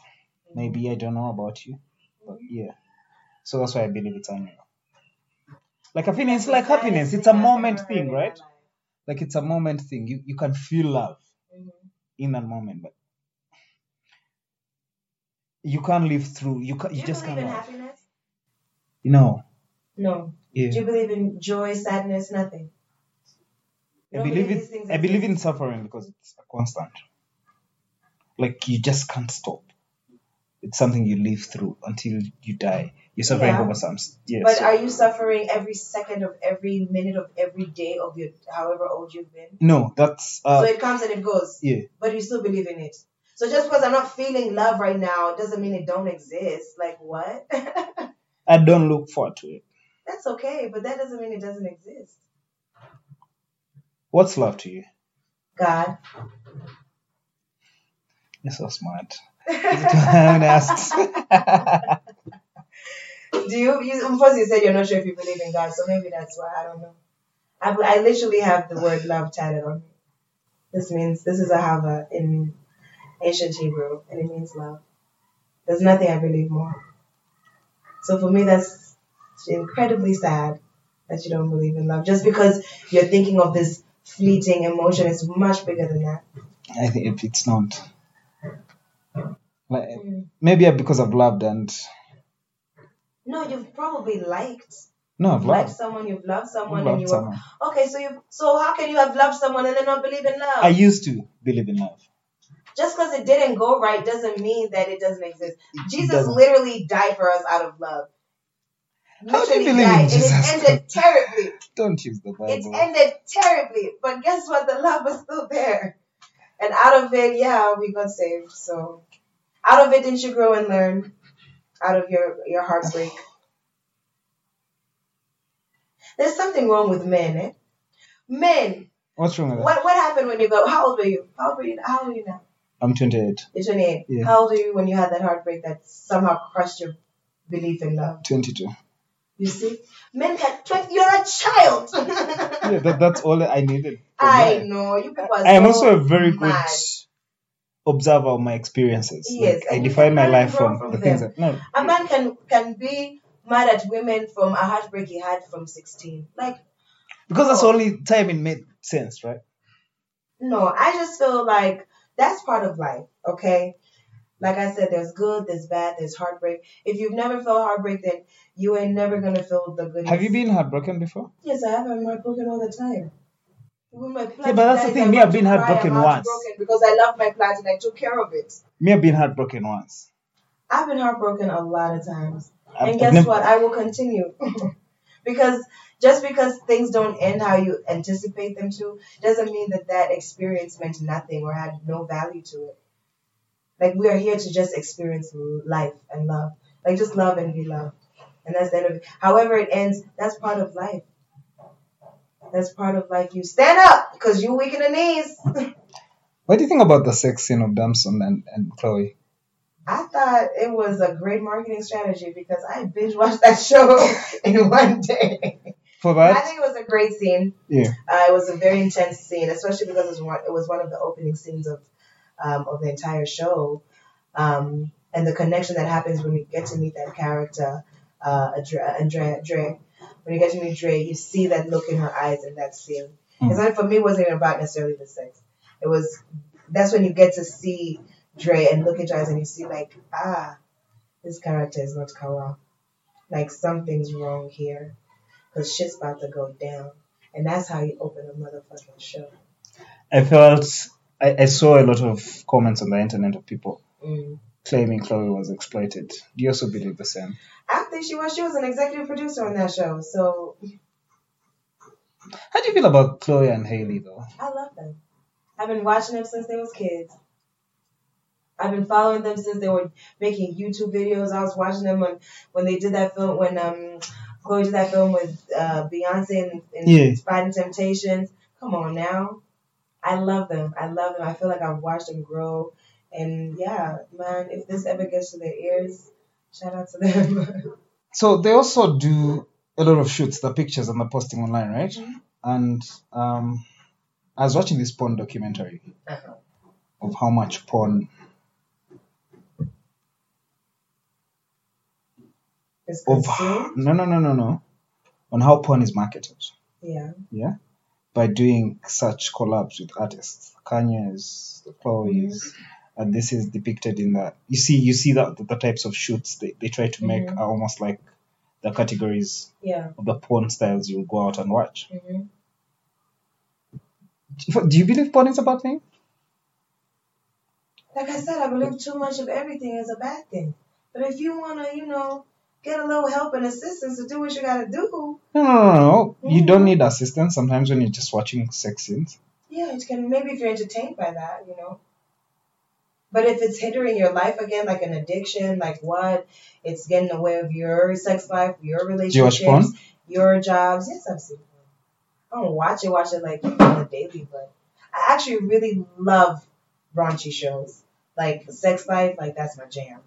Maybe, I don't know about you. But yeah. So that's why I believe it's unreal. Like I feel it's like happiness. It's a moment thing, right? Like it's a moment thing. You you can feel love in that moment, but you can't live through. You can, you just can't. Do you believe in happiness? No. No. Yeah. Do you believe in joy, sadness, nothing? I believe it, I believe in suffering because it's a constant. Like, you just can't stop. It's something you live through until you die. You're suffering yeah. over some... Yeah, but so. Are you suffering every second of every minute of every day of your... However old you've been? No, that's... Uh, so it comes and it goes. Yeah. But you still believe in it. So just because I'm not feeling love right now doesn't mean it don't exist. Like, what? I don't look forward to it. That's okay, but that doesn't mean it doesn't exist. What's love to you? God. You're so smart. Asked. Do you, you? Of course, you said you're not sure if you believe in God, so maybe that's why I don't know. I've, I literally have the word love tatted on me. This means, this is a hava in ancient Hebrew, and it means love. There's nothing I believe more. So for me, that's incredibly sad that you don't believe in love. Just because you're thinking of this fleeting emotion, it's much bigger than that. I think it's not. Like, mm. Maybe because I've loved and... No, you've probably liked. No, I've loved. Liked someone, you've loved someone. I've loved and you someone. Were... Okay, so you. So how can you have loved someone and then not believe in love? I used to believe in love. Just because it didn't go right doesn't mean that it doesn't exist. It Jesus doesn't. Literally died for us out of love. Literally how do you believe died, in Jesus? And it ended terribly. Don't use the Bible. It ended terribly. But guess what? The love was still there. And out of it, yeah, we got saved. So out of it, didn't you grow and learn? Out of your, your heartbreak. There's something wrong with men, eh? Men. What's wrong with that? What, what happened when you got... How old were you? How old were you, how old are you now? I'm twenty-eight. You're twenty-eight. Yeah. How old are you when you had that heartbreak that somehow crushed your belief in love? twenty-two. You see? Men can... twenty, you're a child! Yeah, that, that's all I needed. I mine. Know. You people are I so am also a very mad. Good... observer of my experiences. Yes, like, I define my life from, from the them. Things that no. A man can can be mad at women from a heartbreak he had from sixteen, like because oh. That's the only time it made sense, right? No, I just feel like that's part of life. Okay, like I said, there's good, there's bad, there's heartbreak. If you've never felt heartbreak, then you ain't never gonna feel the goodness. Have you been heartbroken before? Yes, I have. I'm heartbroken all the time. My yeah, but that's the thing. Me, I've been heartbroken once. Because I love my plant and I took care of it. Me, I've been heartbroken once. I've been heartbroken a lot of times. I've, and guess never... what? I will continue. Because just because things don't end how you anticipate them to, doesn't mean that that experience meant nothing or had no value to it. Like, we are here to just experience life and love. Like, just love and be loved. And that's the end of it. However it ends, that's part of life. That's part of life. You stand up because you're weak in the knees. What do you think about the sex scene of Damson and, and Chloe? I thought it was a great marketing strategy because I binge watched that show in one day. For that? I think it was a great scene. Yeah. Uh, it was a very intense scene, especially because it was one, it was one of the opening scenes of um, of the entire show. Um, and the connection that happens when we get to meet that character, uh, Andrea Dre. When you get to meet Dre, you see that look in her eyes in that scene. Mm. It's not, for me, it wasn't even about necessarily the sex. It was, that's when you get to see Dre and look at your eyes and you see like, ah, this character is not Kawa. Like, something's wrong here. Because shit's about to go down. And that's how you open a motherfucking show. I felt, I, I saw a lot of comments on the internet of people mm. claiming Chloe was exploited. Do you also believe the same? I think she was. She was an executive producer on that show. So, how do you feel about Chloe and Hailey, though? I love them. I've been watching them since they was kids. I've been following them since they were making YouTube videos. I was watching them when, when they did that film when um Chloe did that film with uh, Beyonce and, and yeah. Fighting Temptations. Come on now, I love them. I love them. I feel like I've watched them grow. And yeah, man, if this ever gets to their ears, shout out to them. So they also do a lot of shoots, the pictures and the posting online, right? Mm-hmm. And um, I was watching this porn documentary uh-huh. of how much porn is consumed. No, no, no, no, no. On how porn is marketed. Yeah. Yeah. By doing such collabs with artists, Kanye's, Chloe's. Mm-hmm. And this is depicted in that. You see you see that the, the types of shoots they, they try to make mm-hmm. are almost like the categories yeah. of the porn styles you'll go out and watch. Mm-hmm. Do you believe porn is a bad thing? Like I said, I believe too much of everything is a bad thing. But if you want to, you know, get a little help and assistance to do what you got to do. No, no, no, no. Mm-hmm. You don't need assistance sometimes when you're just watching sex scenes. Yeah, you can, maybe if you're entertained by that, you know. But if it's hindering your life again, like an addiction, like what? It's getting in the way of your sex life, your relationships, your jobs. Yes, I've seen porn. I don't watch it, watch it like on a daily, but I actually really love raunchy shows. Like Sex Life, like that's my jam.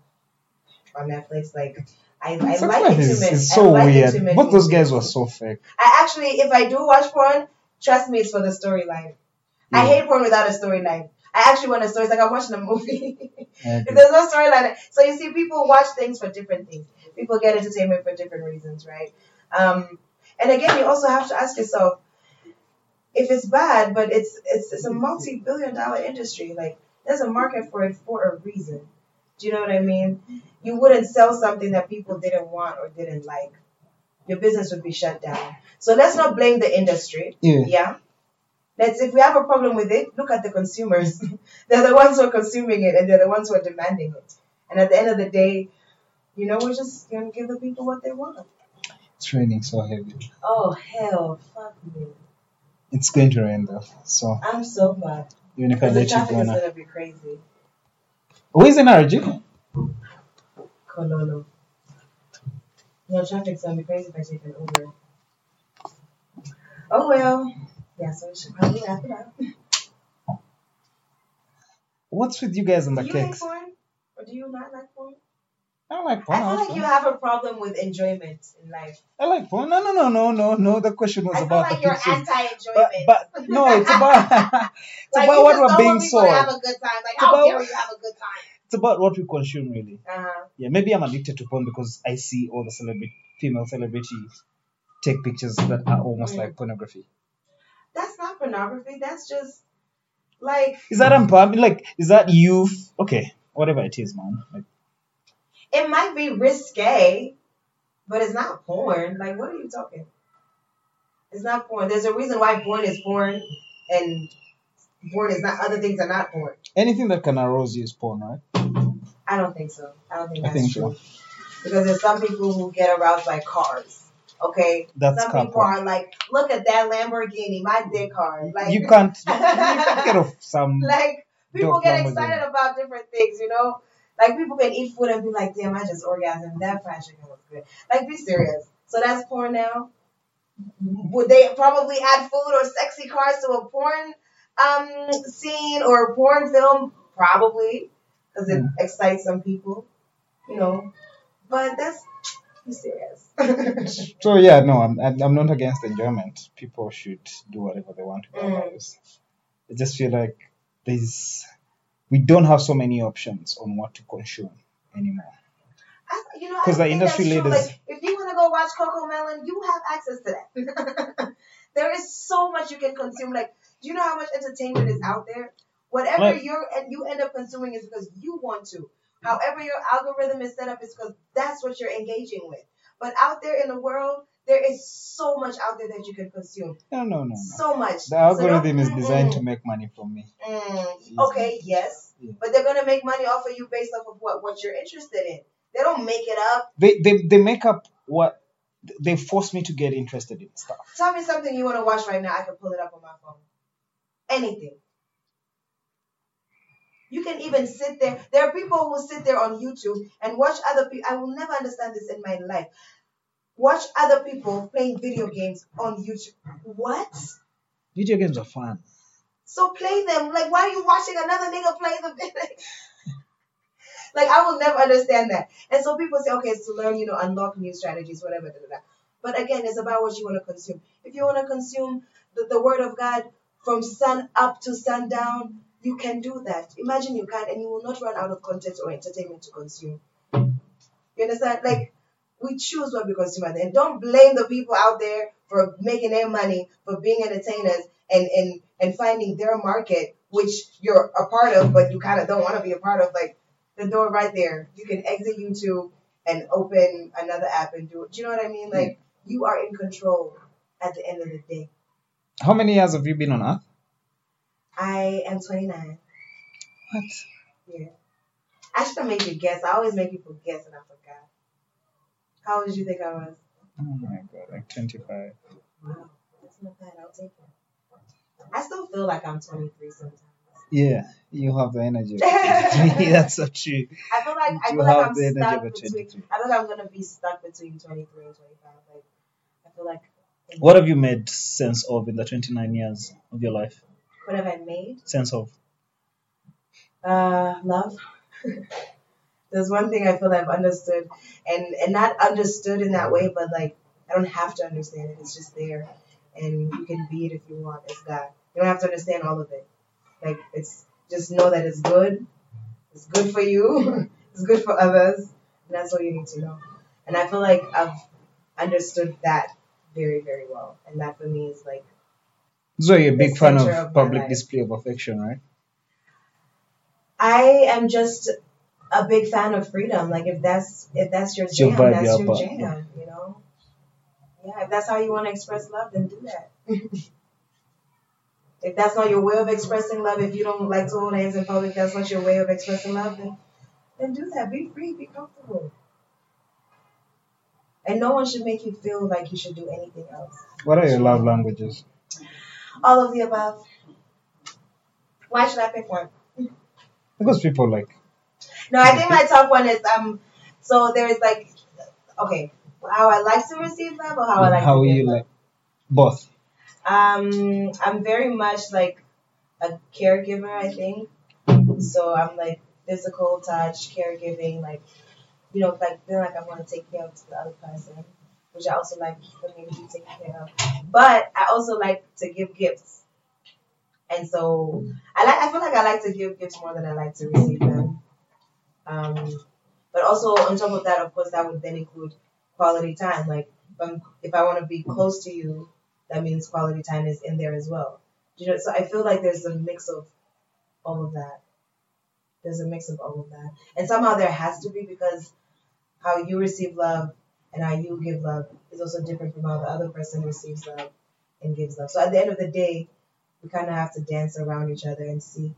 On Netflix, like I, I like intimate. It's so like weird. Intimate. Both those guys were so fake. I actually, if I do watch porn, trust me, it's for the storyline. Yeah. I hate porn without a storyline. I actually want a story. It's like I'm watching a movie. If there's no storyline. So you see, people watch things for different things. People get entertainment for different reasons, right? Um, and again, you also have to ask yourself, if it's bad, but it's it's, it's a multi-billion dollar industry. Like, there's a market for it for a reason. Do you know what I mean? You wouldn't sell something that people didn't want or didn't like. Your business would be shut down. So let's not blame the industry. Yeah. yeah? Let's, if we have a problem with it, look at the consumers. They're the ones who are consuming it, and they're the ones who are demanding it. And at the end of the day, you know, we're just going to give the people what they want. It's raining so heavy. Oh, hell. Fuck me. It's going to rain, though. So I'm so glad. Even if I let you go now. The traffic is going to be crazy. Who is in R G? Kololo. No, traffic's going to be crazy if I take an Uber. Oh, well. Yeah, so we should probably wrap it up. What's with you guys and the cakes? Do you like porn? Or do you not like porn? I don't like porn. I feel also. Like you have a problem with enjoyment in life. I like porn. No, no, no, no, no, no. The question was I about like the pictures. I feel like you're anti-enjoyment. But, but no, it's about it's like about what we're being sold. Have a good time. Like, how dare you have a good time? It's about what we consume, really. Uh-huh. Yeah, maybe I'm addicted to porn because I see all the celebrity, female celebrities take pictures that are almost mm. like pornography. That's not pornography. That's just like. Is that empowerment? Like, is that youth? Okay, whatever it is, man. Like, it might be risque, but it's not porn. Like, what are you talking? It's not porn. There's a reason why porn is porn, and porn is not. Other things are not porn. Anything that can arouse you is porn, right? I don't think so. I don't think that's I think true. So. Because there's some people who get aroused by cars. Okay, that's some people porn. Are like, look at that Lamborghini, my dick hard. Like, you can't. You can't get off some. Like, people get excited about different things, you know. Like, people can eat food and be like, damn, I just orgasmed. That fried chicken was good. Like, be serious. So that's porn now? Would they probably add food or sexy cars to a porn um, scene or a porn film? Probably. Because it yeah. excites some people, you know. But that's... Be serious. So, yeah, no, I'm I'm not against enjoyment. People should do whatever they want with their mm. lives. I just feel like there's... We don't have so many options on what to consume anymore. Because you know, the industry leaders, like, if you want to go watch Coco Melon, you have access to that. There is so much you can consume. Like, do you know how much entertainment is out there? Whatever like, you're and you end up consuming is because you want to. However your algorithm is set up is because that's what you're engaging with. But out there in the world, there is so much out there that you can consume. No, no, no. no. So much. The algorithm so is designed mm-hmm. to make money from me. Mm, okay, yes. Yeah. But they're going to make money off of you based off of what? What you're interested in. They don't make it up. They they, they make up what... They force me to get interested in stuff. Tell me something you want to watch right now. I can pull it up on my phone. Anything. You can even sit there. There are people who sit there on YouTube and watch other people. I will never understand this in my life. Watch other people playing video games on YouTube. What? Video games are fun. So play them. Like, why are you watching another nigga play the video? Like, I will never understand that. And so people say, okay, it's to learn, you know, unlock new strategies, whatever. Da, da, da. But again, it's about what you want to consume. If you want to consume the, the word of God from sun up to sun down, you can do that. Imagine you can, and you will not run out of content or entertainment to consume. You understand? Like, we choose what we consume at the end. Don't blame the people out there for making their money, for being entertainers, and, and, and finding their market, which you're a part of, but you kind of don't want to be a part of. Like, the door right there. You can exit YouTube and open another app and do it. Do you know what I mean? Like, you are in control at the end of the day. How many years have you been on Earth? I am twenty-nine. What? Yeah. I should have made you guess. I always make people guess and I forgot. How old did you think I was? Oh my god, like twenty-five. Wow, that's not bad. I'll take it. I still feel like I'm twenty-three sometimes. Yeah, you have the energy. That's so true. I feel like I feel like I'm stuck between. I feel like I'm gonna be stuck between twenty-three and twenty-five. Like, I feel like. What have you made sense of in the twenty-nine years of your life? What have I made sense of? Uh, love. There's one thing I feel I've understood, and, and not understood in that way, but like I don't have to understand it. It's just there, and you can be it if you want. It's God. You don't have to understand all of it. Like, it's just know that it's good. It's good for you. It's good for others. And that's all you need to know. And I feel like I've understood that very, very well. And that for me is like. So you're a big fan of, of public display of affection, right? I am just a big fan of freedom. Like, if that's if that's your jam, that's your jam, you know? Yeah, if that's how you want to express love, then do that. If that's not your way of expressing love, if you don't like to hold hands in public, that's not your way of expressing love, then, then do that. Be free, be comfortable. And no one should make you feel like you should do anything else. What are your love languages? All of the above. Why should I pick one? Because people like... No, I think my top one is... um. So there's like... Okay. How I like to receive love or how I like how to give you love? Like? Both. Um, I'm very much like a caregiver, I think. So I'm like physical touch, caregiving, like, you know, like feeling like I want to take care of the other person, which I also like for me to be taken care of. But I also like to give gifts. And so I like I feel like I like to give gifts more than I like to receive them. Um, but also on top of that, of course, that would then include quality time. Like if, I'm, if I want to be close to you, that means quality time is in there as well. You know, so I feel like there's a mix of all of that. There's a mix of all of that. And somehow there has to be, because how you receive love and how you give love is also different from how the other person receives love and gives love. So at the end of the day, we kind of have to dance around each other and see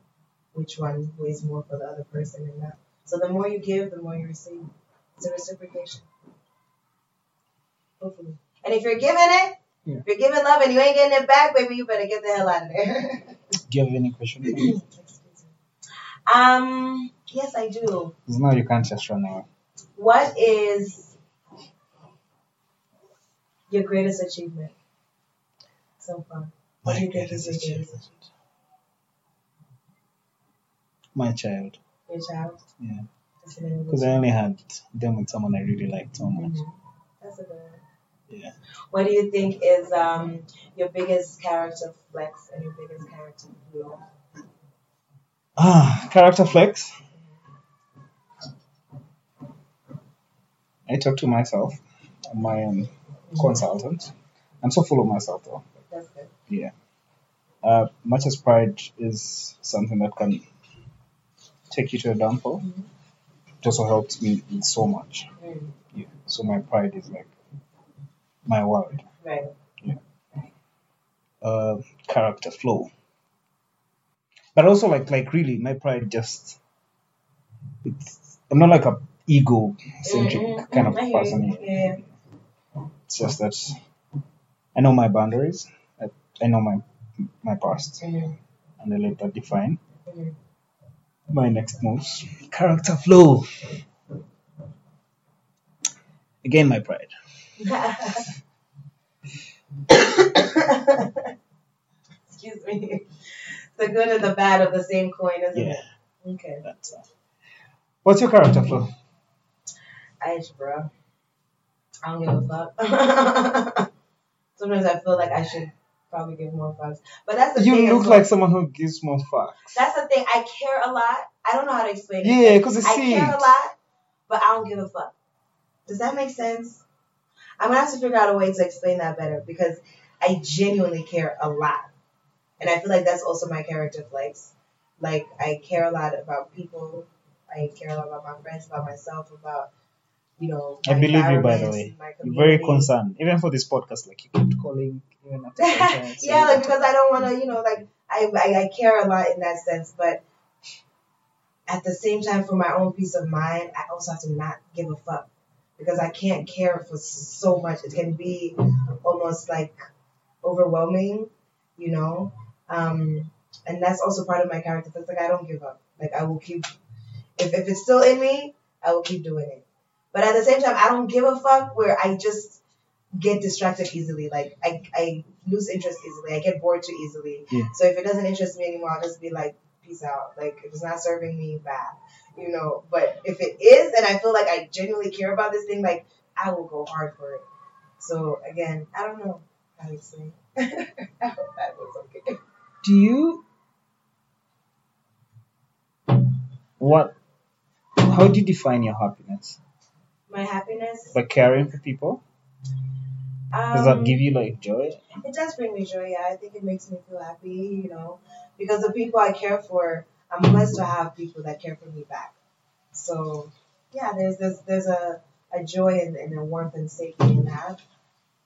which one weighs more for the other person and that. So the more you give, the more you receive. It's a reciprocation. Hopefully. And if you're giving it, yeah. If you're giving love and you ain't getting it back, baby, you better get the hell out of there. Do you have any questions? um, yes, I do. No, you can't just run away. What is your greatest achievement so far? My greatest achievement. achievement. My child. Your child? Yeah. Because I only had them with someone I really liked so much. Mm-hmm. That's a good one. Yeah. What do you think is um your biggest character flex and your biggest character flaw? Ah, character flex. I talk to myself, my um, mm-hmm. consultant. I'm so full of myself though. That's good. Yeah. Uh, much as pride is something that can take you to a downfall, mm-hmm. it also helps me in so much. Mm-hmm. Yeah. So my pride is like my world. Right. Yeah. Uh, character flow. But also like like really my pride just it's I'm not like a ego centric mm-hmm. kind of I person. Yeah. It's just that I know my boundaries. I, I know my my past. Mm-hmm. And I let that define mm-hmm. my next moves. Character flow. Again my pride. Excuse me. The good and the bad of the same coin, isn't yeah. it? Okay. That's uh, what's your character flaw? Aish, bro. I don't give a fuck. Sometimes I feel like I should probably give more fucks, but that's the you thing. You look like someone who gives more fucks. That's the thing. I care a lot. I don't know how to explain yeah, it. Yeah, because I see care it. a lot, but I don't give a fuck. Does that make sense? I'm going to have to figure out a way to explain that better, because I genuinely care a lot. And I feel like that's also my character flex. Like, I care a lot about people. I care a lot about my friends, about myself, about, you know, I believe you, by the way. You're very concerned. Even for this podcast, like, you kept calling. Even after yeah, like, because I don't want to, you know, like, I, I, I care a lot in that sense. But at the same time, for my own peace of mind, I also have to not give a fuck. Because I can't care for so much. It can be almost like overwhelming, you know. Um, and that's also part of my character. That's like I don't give up. Like I will keep, if if it's still in me, I will keep doing it. But at the same time, I don't give a fuck where I just get distracted easily. Like I I lose interest easily. I get bored too easily. Yeah. So if it doesn't interest me anymore, I'll just be like, peace out. Like if it's not serving me, bad. you know, but if it is, and I feel like I genuinely care about this thing, like, I will go hard for it. So, again, I don't know, honestly. I hope that was okay. Do you... What... How do you define your happiness? My happiness? By caring for people? Um, does that give you, like, joy? It does bring me joy, yeah. I think it makes me feel happy, you know. Because the people I care for, I'm blessed to have people that care for me back. So, yeah, there's there's, there's a, a joy and, and a warmth and safety in that.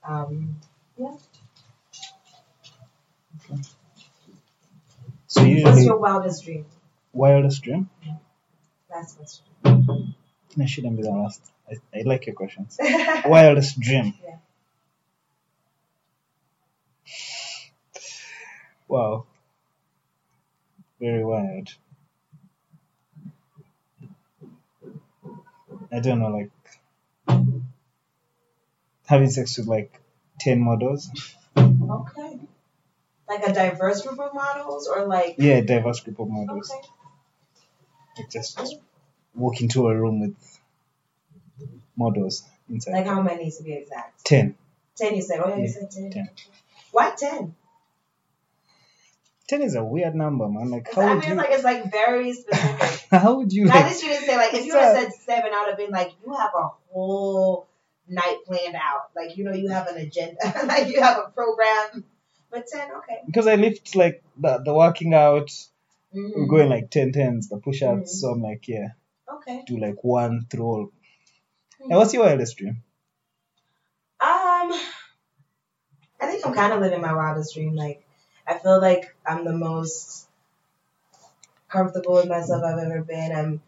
Um, yeah. Okay. So usually, what's your wildest dream? Wildest dream? Yeah. Last question. That shouldn't be the last. I, I like your questions. Wildest dream? Yeah. Wow. Very wild. I don't know, like, having sex with, like, ten models. Okay. Like a diverse group of models, or like... Yeah, diverse group of models. Okay. Like, just walk into a room with models inside. Like, how many to be exact? Ten. Ten, you said? Oh, yeah, yeah, you said ten. ten. Why ten? ten is a weird number, man. Like, how I would feel you... like it's like very specific. How would you? Like... At least you didn't say like. If you would have said seven, I would have been like, you have a whole night planned out. Like, you know, you have an agenda. Like, you have a program. But ten, okay. Because I lift like the the working out, mm-hmm. I'm going like ten tens, the push ups. Mm-hmm. So I'm like, yeah. Okay. Do like one through all. Mm-hmm. Now, what's your wildest dream? Um, I think I'm kind of living my wildest dream, like. I feel like I'm the most comfortable with myself I've ever been. I'm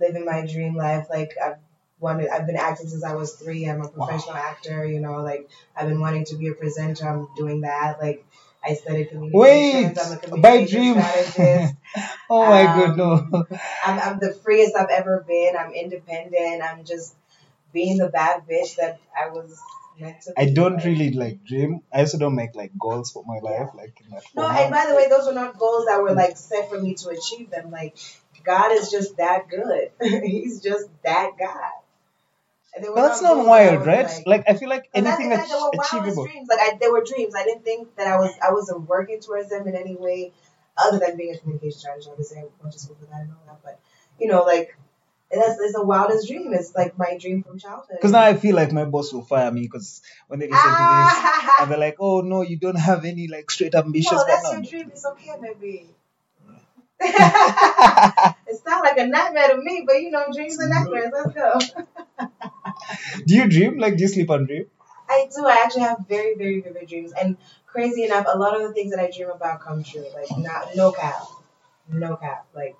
living my dream life. Like, I've wanted, I've been acting since I was three. I'm a professional wow. actor, you know, like, I've been wanting to be a presenter. I'm doing that. Like, I studied communications. Wait, I'm a communication strategist. Oh my um, God, no. I'm, I'm the freest I've ever been. I'm independent. I'm just being the bad bitch that I was... I don't life. really like dream. I also don't make like goals for my life, yeah. like in that No, format. And by the way, those were not goals that were like set for me to achieve them. Like, God is just that good. He's just that God. And but that's not wild, right? Like, like, I feel like anything that's ach- like, achievable. Dreams. Like, I, there were dreams. I didn't think that I was I wasn't working towards them in any way, other than being a communication strategist. Obviously, I went to school for that and all that. But you know, like. And that's, that's the wildest dream. It's like my dream from childhood. Because now I feel like my boss will fire me because when they listen ah! to this, and they're like, "Oh no, you don't have any like straight ambitions." No, that's your dream. It's okay, baby. It's not like a nightmare to me, but you know, dreams are nightmares. Let's go. Do you dream? Like, do you sleep and dream? I do. I actually have very, very vivid dreams, and crazy enough, a lot of the things that I dream about come true. Like, not no cap, no cap, like.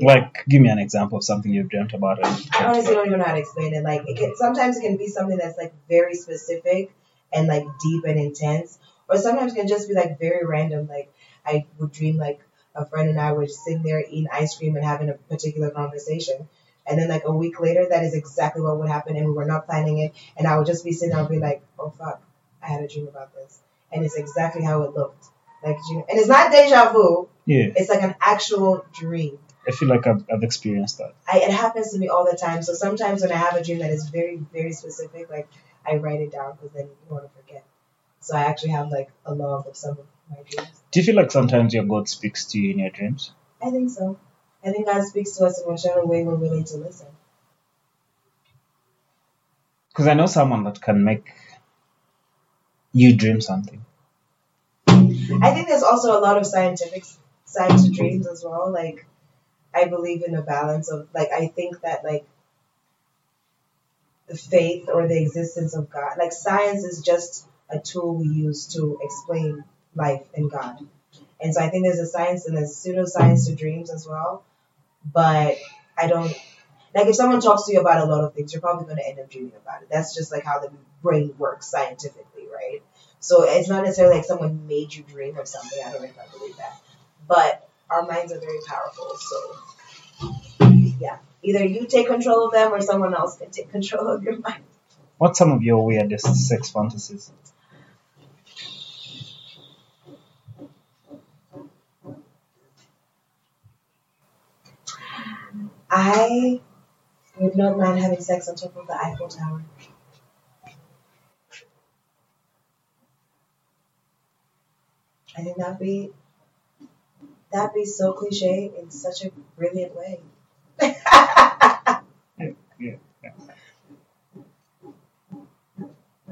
Like, give me an example of something you've dreamt about. I honestly don't even know how to explain it. Like, it can, sometimes it can be something that's, like, very specific and, like, deep and intense. Or sometimes it can just be, like, very random. Like, I would dream, like, a friend and I would sit there eating ice cream and having a particular conversation. And then, like, a week later, that is exactly what would happen, and we were not planning it. And I would just be sitting there and be like, oh, fuck, I had a dream about this. And it's exactly how it looked. Like, you know, and it's not deja vu. Yeah. It's, like, an actual dream. I feel like I've, I've experienced that. I, it happens to me all the time. So sometimes when I have a dream that is very, very specific, like, I write it down because then you want to forget. So I actually have, like, a log of some of my dreams. Do you feel like sometimes your God speaks to you in your dreams? I think so. I think God speaks to us in whichever way we're willing to listen. Because I know someone that can make you dream something. I think there's also a lot of scientific side to dreams as well, like... I believe in a balance of, like, I think that, like, the faith or the existence of God, like, science is just a tool we use to explain life and God. And so I think there's a science and there's pseudoscience to dreams as well. But I don't, like, if someone talks to you about a lot of things, you're probably going to end up dreaming about it. That's just, like, how the brain works scientifically, right? So it's not necessarily like someone made you dream of something. I don't know if I believe that. But... our minds are very powerful, so yeah. Either you take control of them or someone else can take control of your mind. What's some of your weirdest sex fantasies? I would not mind having sex on top of the Eiffel Tower. I think that'd be that'd be so cliche in such a brilliant way. Yeah.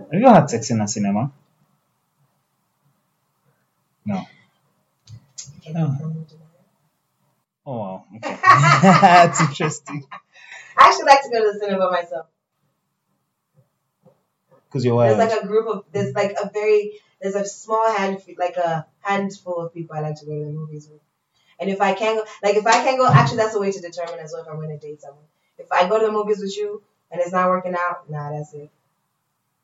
Have you had sex in a cinema? No. No. Oh wow. Okay. That's interesting. I actually like to go to the cinema myself. Because you're wild. There's like a group of there's like a very there's a small hand like a handful of people I like to go to the movies with. And if I can go like if I can go actually that's a way to determine as well if I'm gonna date someone. If I go to the movies with you and it's not working out, nah, that's it.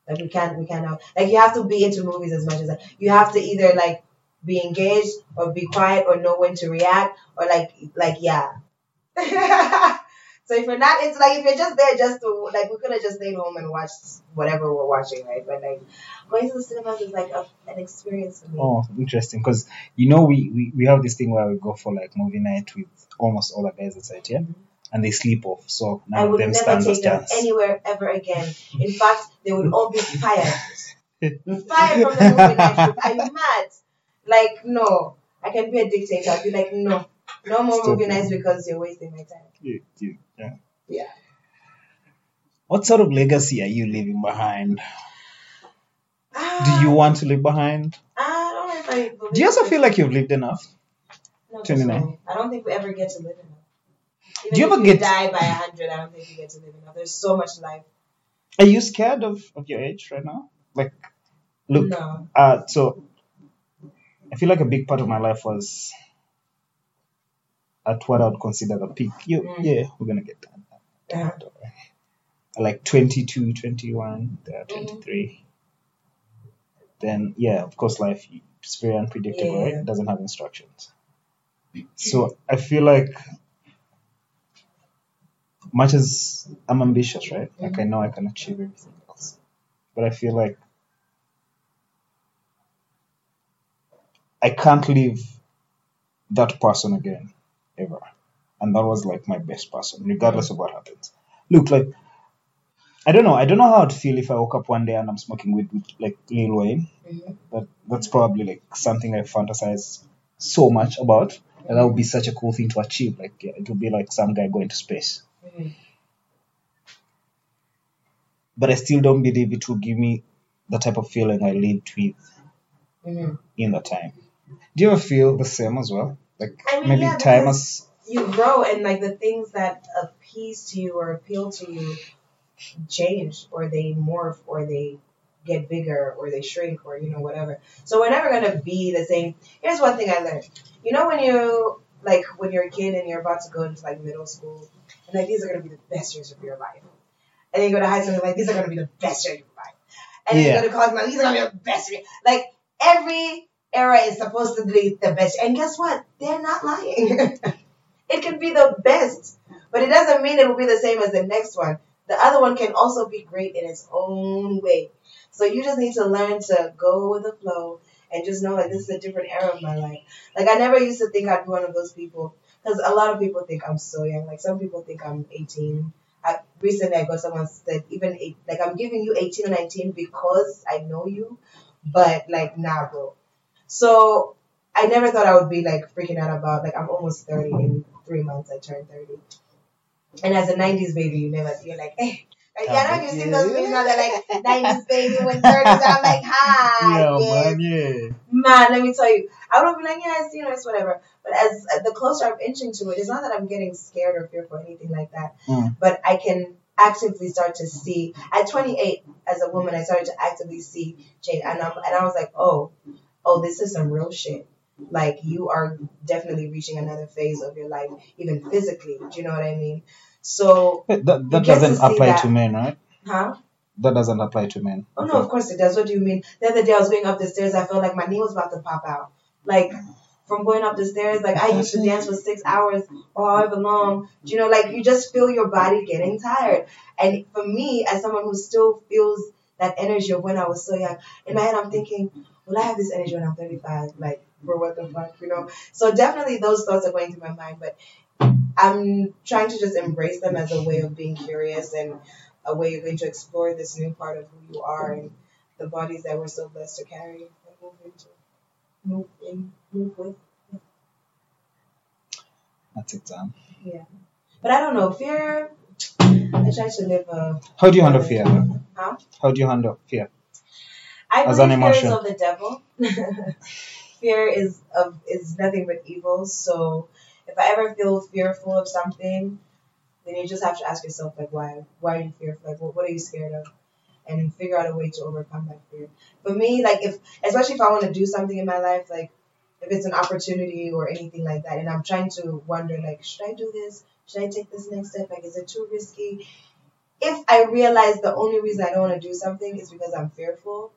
Like we can't, we can't help. Like you have to be into movies as much as that. You have to either like be engaged or be quiet or know when to react or like, like yeah. So if you're not into, like if you're just there, just to like we could have just stayed home and watched whatever we're watching, right? But like going to the cinemas is like a, an experience for me. Oh, interesting, because you know we, we we have this thing where we go for like movie night with almost all the guys inside here. Yeah? Mm-hmm. And they sleep off, so none of them stands a chance. I would never take them anywhere ever again. In fact, they would all be fired. Fired from the movie night. I'm mad. Like, no. I can be a dictator. I'd be like, no. No more Stop movie nights because you're wasting my time. Yeah, yeah. Yeah. What sort of legacy are you leaving behind? Uh, Do you want to leave behind? I don't know if I believe Do you also feel like you've lived enough? No, twenty-nine. I don't think we ever get to live enough. Even do you ever you get die by a hundred? I don't think you get to live enough. There's so much life. Are you scared of, of your age right now? Like, look, no. uh, so I feel like a big part of my life was at what I would consider the peak. You, mm. Yeah, we're gonna get done. Yeah. Like twenty-two, twenty-one, twenty-three. Mm. Then yeah, of course, life is very unpredictable. Yeah. Right? It doesn't have instructions. So I feel like. Much as I'm ambitious, right? Mm-hmm. Like I know I can achieve everything else. But I feel like I can't leave that person again, ever. And that was like my best person, regardless of what happens. Look, like, I don't know. I don't know how I'd feel if I woke up one day and I'm smoking weed with like Lil Wayne. Mm-hmm. That, that's probably like something I fantasize so much about. And that would be such a cool thing to achieve. Like, it would be like some guy going to space. Mm-hmm. But I still don't believe it will give me the type of feeling I lived with mm-hmm. in the time. Do you ever feel the same as well? Like, I mean, maybe yeah, time as... You grow and, like, the things that appease to you or appeal to you change or they morph or they get bigger or they shrink or, you know, whatever. So we're never going to be the same. Here's one thing I learned. You know when you, like, when you're a kid and you're about to go into, like, middle school, and, like, these are going to be the best years of your life. And then you go to high school and you're like, these are going to be the best years of your life. And yeah. Then you go to college and like, these are going to be the best years. Like, every era is supposed to be the best. And guess what? They're not lying. It can be the best. But it doesn't mean it will be the same as the next one. The other one can also be great in its own way. So you just need to learn to go with the flow and just know that this is a different era of my life. Like, I never used to think I'd be one of those people. Because a lot of people think I'm so young. Like, some people think I'm eighteen. I, recently, I got someone said, even eight, like, I'm giving you eighteen or nineteen because I know you. But, like, nah, bro. So, I never thought I would be, like, freaking out about, like, I'm almost thirty. In three months, I turned thirty. And as a nineties baby, you never, you're like, hey. Like, yeah, I know you've seen those videos now that like nineties baby when thirties. I'm like, hi, yeah, yeah. Man, yeah, man. Let me tell you, I would be like, yeah, it's, you know, it's whatever. But as uh, the closer I'm inching to it, it's not that I'm getting scared or fearful or anything like that. Mm. But I can actively start to see at twenty-eight as a woman, I started to actively see change, and I'm, and I was like, oh, oh, this is some real shit. Like, you are definitely reaching another phase of your life, even physically. Do you know what I mean? So that, that doesn't apply that. To men, right? Huh? That doesn't apply to men. Oh, no, of course it does. What do you mean? The other day I was going up the stairs. I felt like my knee was about to pop out. Like, from going up the stairs, like, I used to dance for six hours or however long. Do you know, like, you just feel your body getting tired. And for me, as someone who still feels that energy of when I was so young, in my head I'm thinking, will I have this energy when I'm thirty-five? Like, bro, what the fuck, you know? So definitely those thoughts are going through my mind, but I'm trying to just embrace them as a way of being curious and a way, way to explore this new part of who you are and the bodies that we're so blessed to carry and move into, move in, move with. That's it, Sam. Yeah. But I don't know, fear, I try to live a... How do you handle fear? Huh? How do you handle fear? I As believe an emotion. Fear is of the devil. Fear is of is nothing but evil, so if I ever feel fearful of something, then you just have to ask yourself, like, why? Why are you fearful? Like, what, what are you scared of? And figure out a way to overcome that fear. For me, like, if especially if I want to do something in my life, like, if it's an opportunity or anything like that, and I'm trying to wonder, like, should I do this? Should I take this next step? Like, is it too risky? If I realize the only reason I don't want to do something is because I'm fearful,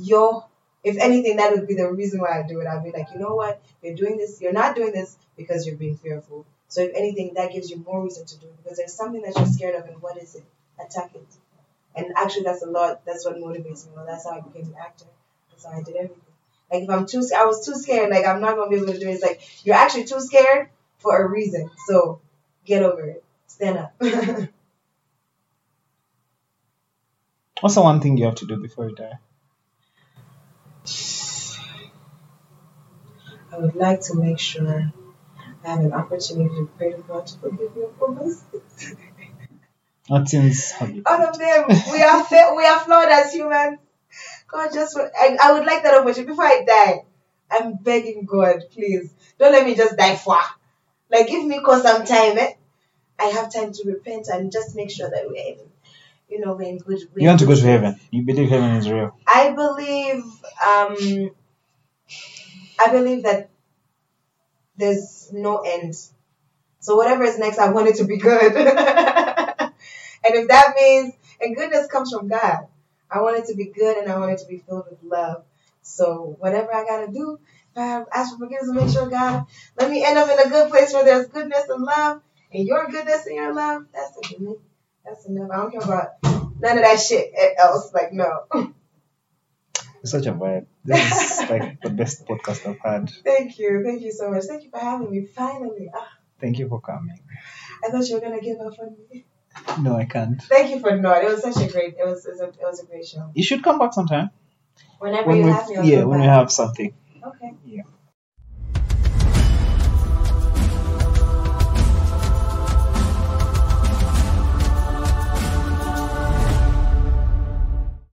yo, if anything, that would be the reason why I do it. I'd be like, you know what? You're doing this. You're not doing this because you're being fearful. So if anything, that gives you more reason to do it because there's something that you're scared of, and what is it? Attack it. And actually, that's a lot. That's what motivates me. Well, that's how I became an actor. That's how I did everything. Like, if I'm too, I was too scared. Like, I'm not gonna be able to do it. It's like you're actually too scared for a reason. So get over it. Stand up. What's the one thing you have to do before you die? I would like to make sure I have an opportunity to pray to God to forgive me for my sins. That seems hard. All of them. We are fa- we are flawed as humans. God, just for, I, I would like that opportunity before I die. I'm begging God, please don't let me just die for. Like, give me cause some time. Eh? I have time to repent and just make sure that we're in, you know, we're in good. We're you want to go to heaven? You believe heaven is real? I believe. Um, I believe that there's no end. So whatever is next, I want it to be good. And if that means, and goodness comes from God. I want it to be good and I want it to be filled with love. So whatever I got to do, I ask for forgiveness and make sure, God, let me end up in a good place where there's goodness and love and your goodness and your love. That's it for me. That's enough. I don't care about none of that shit else. Like, no. It's such a vibe. This is like the best podcast I've had. Thank you. Thank you so much. Thank you for having me. Finally. Ah. Thank you for coming. I thought you were going to give up on me. No, I can't. Thank you for not. It was such a great. It was. It was a, it was a great show. You should come back sometime. Whenever when you we, have me. Yeah, when back. We have something. Okay. Yeah.